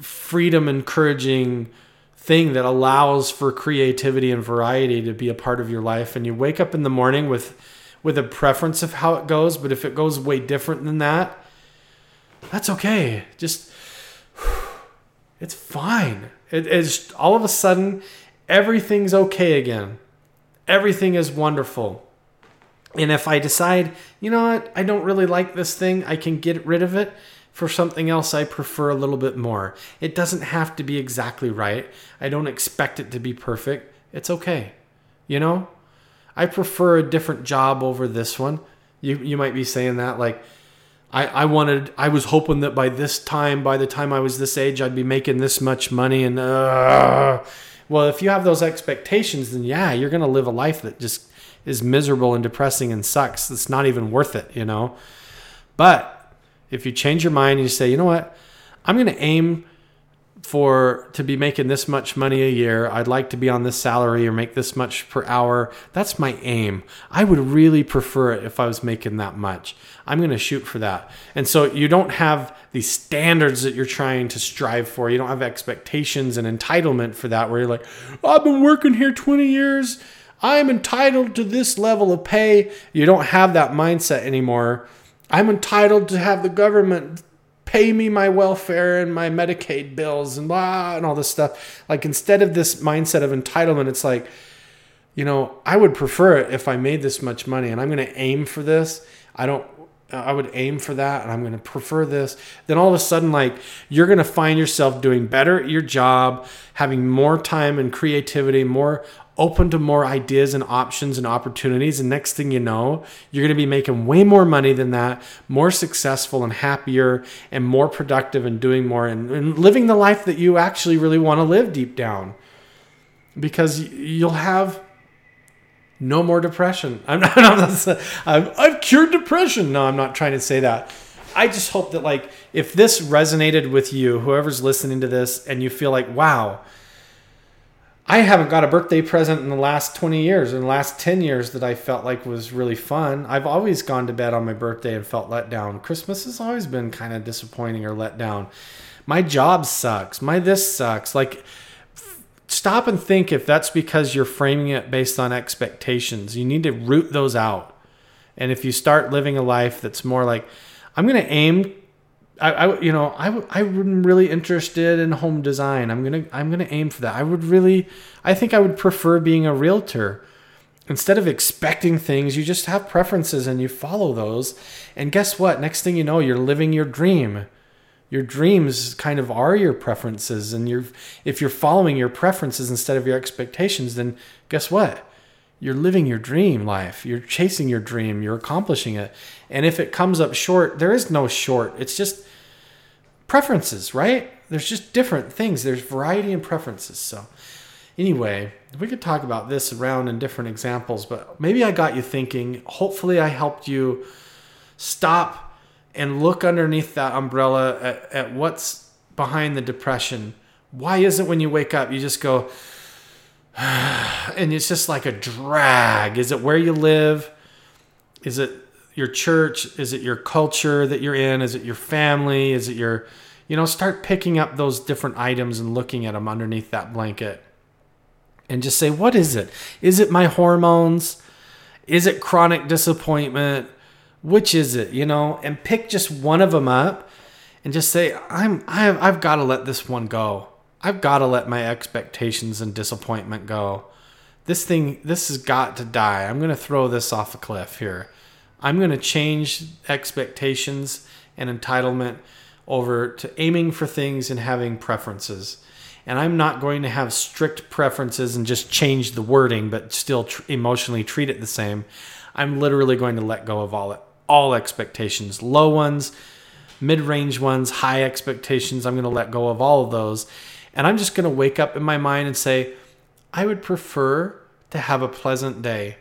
freedom encouraging thing that allows for creativity and variety to be a part of your life. And you wake up in the morning with a preference of how it goes, but if it goes way different than that, that's okay. Just, it's fine. It is all of a sudden, everything's okay again. Everything is wonderful. And if I decide, I don't really like this thing, I can get rid of it for something else I prefer a little bit more. It doesn't have to be exactly right. I don't expect it to be perfect. It's okay. I prefer a different job over this one. You might be saying that like, I was hoping that by the time I was this age, I'd be making this much money. And well, if you have those expectations, then yeah, you're going to live a life that just is miserable and depressing and sucks. It's not even worth it, But if you change your mind and you say, you know what, I'm going to aim to be making this much money a year. I'd like to be on this salary or make this much per hour. That's my aim. I would really prefer it if I was making that much. I'm going to shoot for that. And so you don't have these standards that you're trying to strive for. You don't have expectations and entitlement for that where you're like, I've been working here 20 years. I'm entitled to this level of pay. You don't have that mindset anymore. I'm entitled to have the government pay me my welfare and my Medicaid bills and blah and all this stuff. Like instead of this mindset of entitlement, it's like, I would prefer it if I made this much money and I'm going to aim for this. I would aim for that and I'm going to prefer this. Then all of a sudden, like you're going to find yourself doing better at your job, having more time and creativity, more open to more ideas and options and opportunities. And next thing you know, you're going to be making way more money than that, more successful and happier and more productive and doing more and living the life that you actually really want to live deep down, because you'll have no more depression. I've cured depression. No, I'm not trying to say that. I just hope that like, if this resonated with you, whoever's listening to this and you feel like, wow, I haven't got a birthday present in the last 20 years, in the last 10 years that I felt like was really fun. I've always gone to bed on my birthday and felt let down. Christmas has always been kind of disappointing or let down. My job sucks. My this sucks. Like, stop and think if that's because you're framing it based on expectations. You need to root those out. And if you start living a life that's more like, I'm going to aim... I'm really interested in home design. I'm gonna aim for that. I think I would prefer being a realtor. Instead of expecting things, you just have preferences and you follow those. And guess what? Next thing you know, you're living your dream. Your dreams kind of are your preferences. And if you're following your preferences instead of your expectations, then guess what? You're living your dream life. You're chasing your dream. You're accomplishing it. And if it comes up short, there is no short. It's just preferences, right? There's just different things. There's variety and preferences. So anyway, we could talk about this around in different examples, but maybe I got you thinking. Hopefully I helped you stop and look underneath that umbrella at what's behind the depression. Why is it when you wake up, you just go... and it's just like a drag. Is it where you live? Is it your church? Is it your culture that you're in? Is it your family? Is it your, start picking up those different items and looking at them underneath that blanket and just say, what is it? Is it my hormones? Is it chronic disappointment? Which is it, and pick just one of them up and just say, I've got to let this one go. I've got to let my expectations and disappointment go. This has got to die. I'm going to throw this off a cliff here. I'm going to change expectations and entitlement over to aiming for things and having preferences. And I'm not going to have strict preferences and just change the wording, but still emotionally treat it the same. I'm literally going to let go of all expectations, low ones, mid-range ones, high expectations. I'm going to let go of all of those. And I'm just going to wake up in my mind and say, I would prefer to have a pleasant day.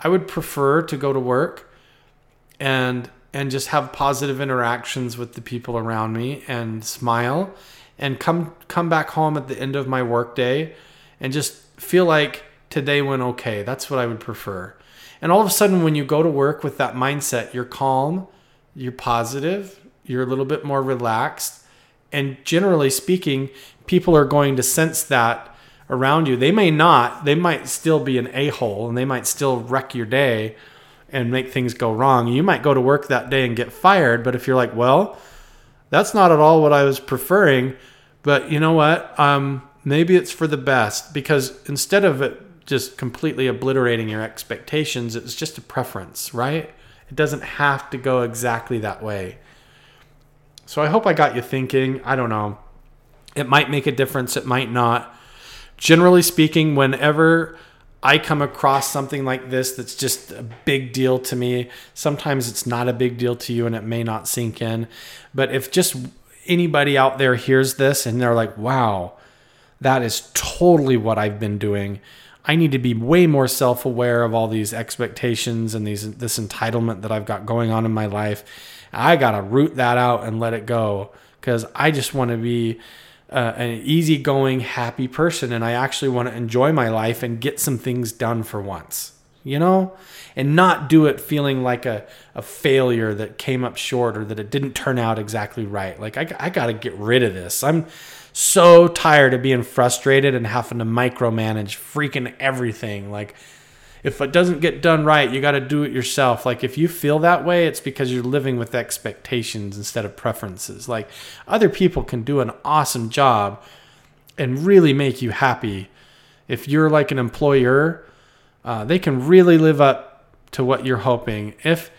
I would prefer to go to work and just have positive interactions with the people around me and smile and come back home at the end of my work day and just feel like today went okay. That's what I would prefer. And all of a sudden, when you go to work with that mindset, you're calm, you're positive, you're a little bit more relaxed. And generally speaking, people are going to sense that around you. They may not. They might still be an a-hole and they might still wreck your day and make things go wrong. You might go to work that day and get fired. But if you're like, well, that's not at all what I was preferring. But you know what? Maybe it's for the best, because instead of it just completely obliterating your expectations, it's just a preference, right? It doesn't have to go exactly that way. So I hope I got you thinking. I don't know. It might make a difference. It might not. Generally speaking, whenever I come across something like this that's just a big deal to me, sometimes it's not a big deal to you and it may not sink in. But if just anybody out there hears this and they're like, wow, that is totally what I've been doing. I need to be way more self-aware of all these expectations and this entitlement that I've got going on in my life. I got to root that out and let it go, because I just want to be an easygoing, happy person, and I actually want to enjoy my life and get some things done for once, you know, and not do it feeling like a failure that came up short or that it didn't turn out exactly right. Like, I got to get rid of this. I'm so tired of being frustrated and having to micromanage freaking everything. Like, if it doesn't get done right, you got to do it yourself. Like, if you feel that way, it's because you're living with expectations instead of preferences. Like, other people can do an awesome job and really make you happy. If you're like an employer, they can really live up to what you're hoping. If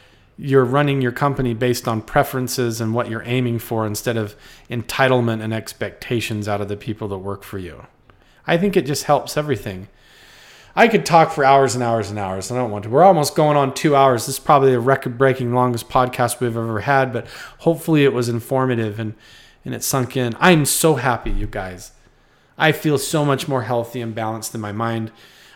you're running your company based on preferences and what you're aiming for instead of entitlement and expectations out of the people that work for you. I think it just helps everything. I could talk for hours and hours and hours. I don't want to. We're almost going on 2 hours. This is probably the record-breaking longest podcast we've ever had, but hopefully it was informative and it sunk in. I'm so happy, you guys. I feel so much more healthy and balanced in my mind.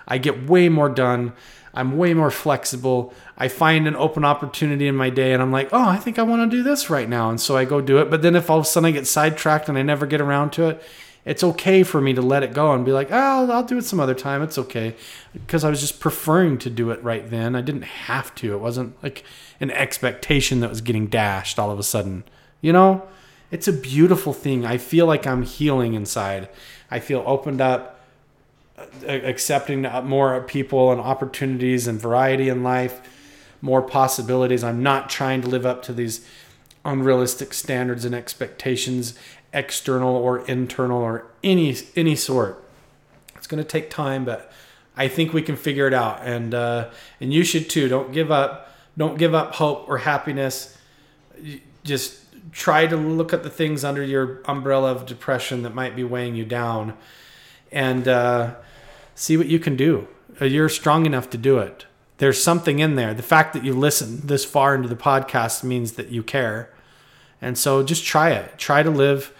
I get way more done. I'm way more flexible. I find an open opportunity in my day and I'm like, oh, I think I want to do this right now. And so I go do it. But then if all of a sudden I get sidetracked and I never get around to it, it's okay for me to let it go and be like, oh, I'll do it some other time. It's okay. Because I was just preferring to do it right then. I didn't have to. It wasn't like an expectation that was getting dashed all of a sudden. You know, it's a beautiful thing. I feel like I'm healing inside. I feel opened up, accepting more people and opportunities and variety in life, more possibilities. I'm not trying to live up to these unrealistic standards and expectations, external or internal or any sort. It's going to take time, but I think we can figure it out. And you should too. Don't give up. Don't give up hope or happiness. Just try to look at the things under your umbrella of depression that might be weighing you down and see what you can do. You're strong enough to do it. There's something in there. The fact that you listen this far into the podcast means that you care. And so just try it. Try to live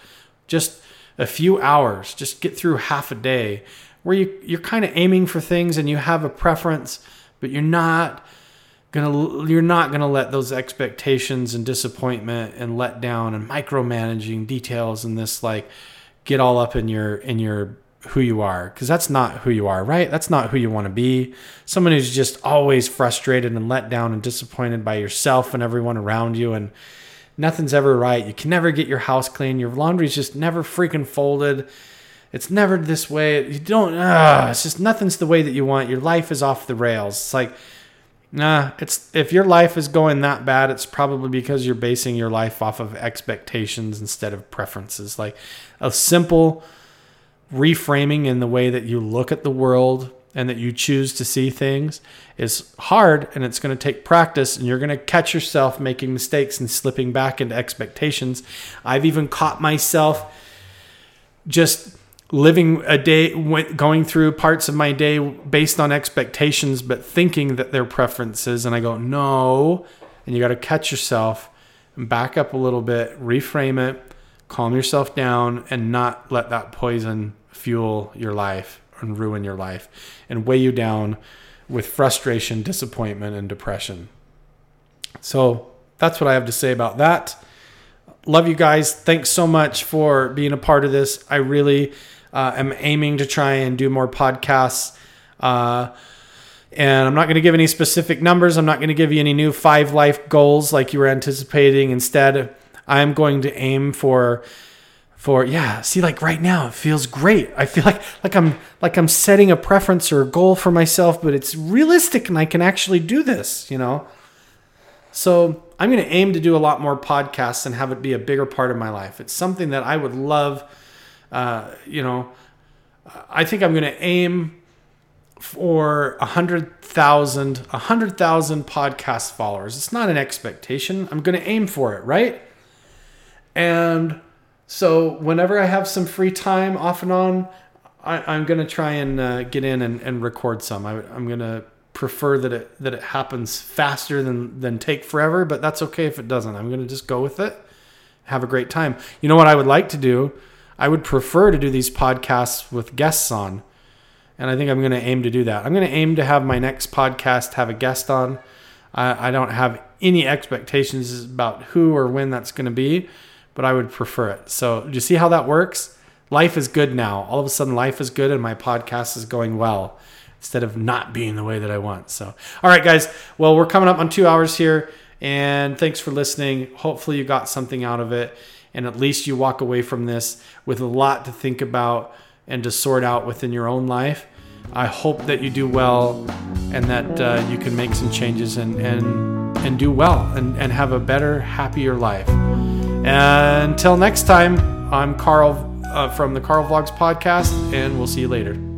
just a few hours. Just get through half a day where you're kind of aiming for things and you have a preference, but you're not gonna let those expectations and disappointment and letdown and micromanaging details and this like get all up in your who you are, because that's not who you are, right? That's not who you want to be. Someone who's just always frustrated and let down and disappointed by yourself and everyone around you and nothing's ever right. You can never get your house clean. Your laundry's just never freaking folded. It's never this way. You don't, it's just nothing's the way that you want. Your life is off the rails. It's like, if your life is going that bad, it's probably because you're basing your life off of expectations instead of preferences. Like a simple reframing in the way that you look at the world and that you choose to see things is hard, and it's going to take practice, and you're going to catch yourself making mistakes and slipping back into expectations. I've even caught myself just living a day, going through parts of my day based on expectations, but thinking that they're preferences. And I go, no. And you got to catch yourself and back up a little bit, reframe it, calm yourself down, and not let that poison fuel your life and ruin your life and weigh you down with frustration, disappointment, and depression. So that's what I have to say about that. Love you guys. Thanks so much for being a part of this. I really am aiming to try and do more podcasts. And I'm not going to give any specific numbers. I'm not going to give you any new 5 life goals like you were anticipating. Instead, I'm going to aim for like right now, it feels great. I feel like I'm setting a preference or a goal for myself, but it's realistic and I can actually do this, you know? So I'm going to aim to do a lot more podcasts and have it be a bigger part of my life. It's something that I would love. I think I'm going to aim for 100,000 podcast followers. It's not an expectation. I'm going to aim for it, right? And so whenever I have some free time off and on, I'm going to try and get in and record some. I'm going to prefer that it happens faster than take forever, but that's okay if it doesn't. I'm going to just go with it. Have a great time. You know what I would like to do? I would prefer to do these podcasts with guests on. And I think I'm going to aim to do that. I'm going to aim to have my next podcast have a guest on. I don't have any expectations about who or when that's going to be, but I would prefer it. So do you see how that works? Life is good now. All of a sudden, life is good and my podcast is going well instead of not being the way that I want. So, all right, guys. Well, we're coming up on 2 hours here, and thanks for listening. Hopefully you got something out of it, and at least you walk away from this with a lot to think about and to sort out within your own life. I hope that you do well and that you can make some changes and do well and have a better, happier life. And until next time, I'm Carl from the Carl Vlogs podcast, and we'll see you later.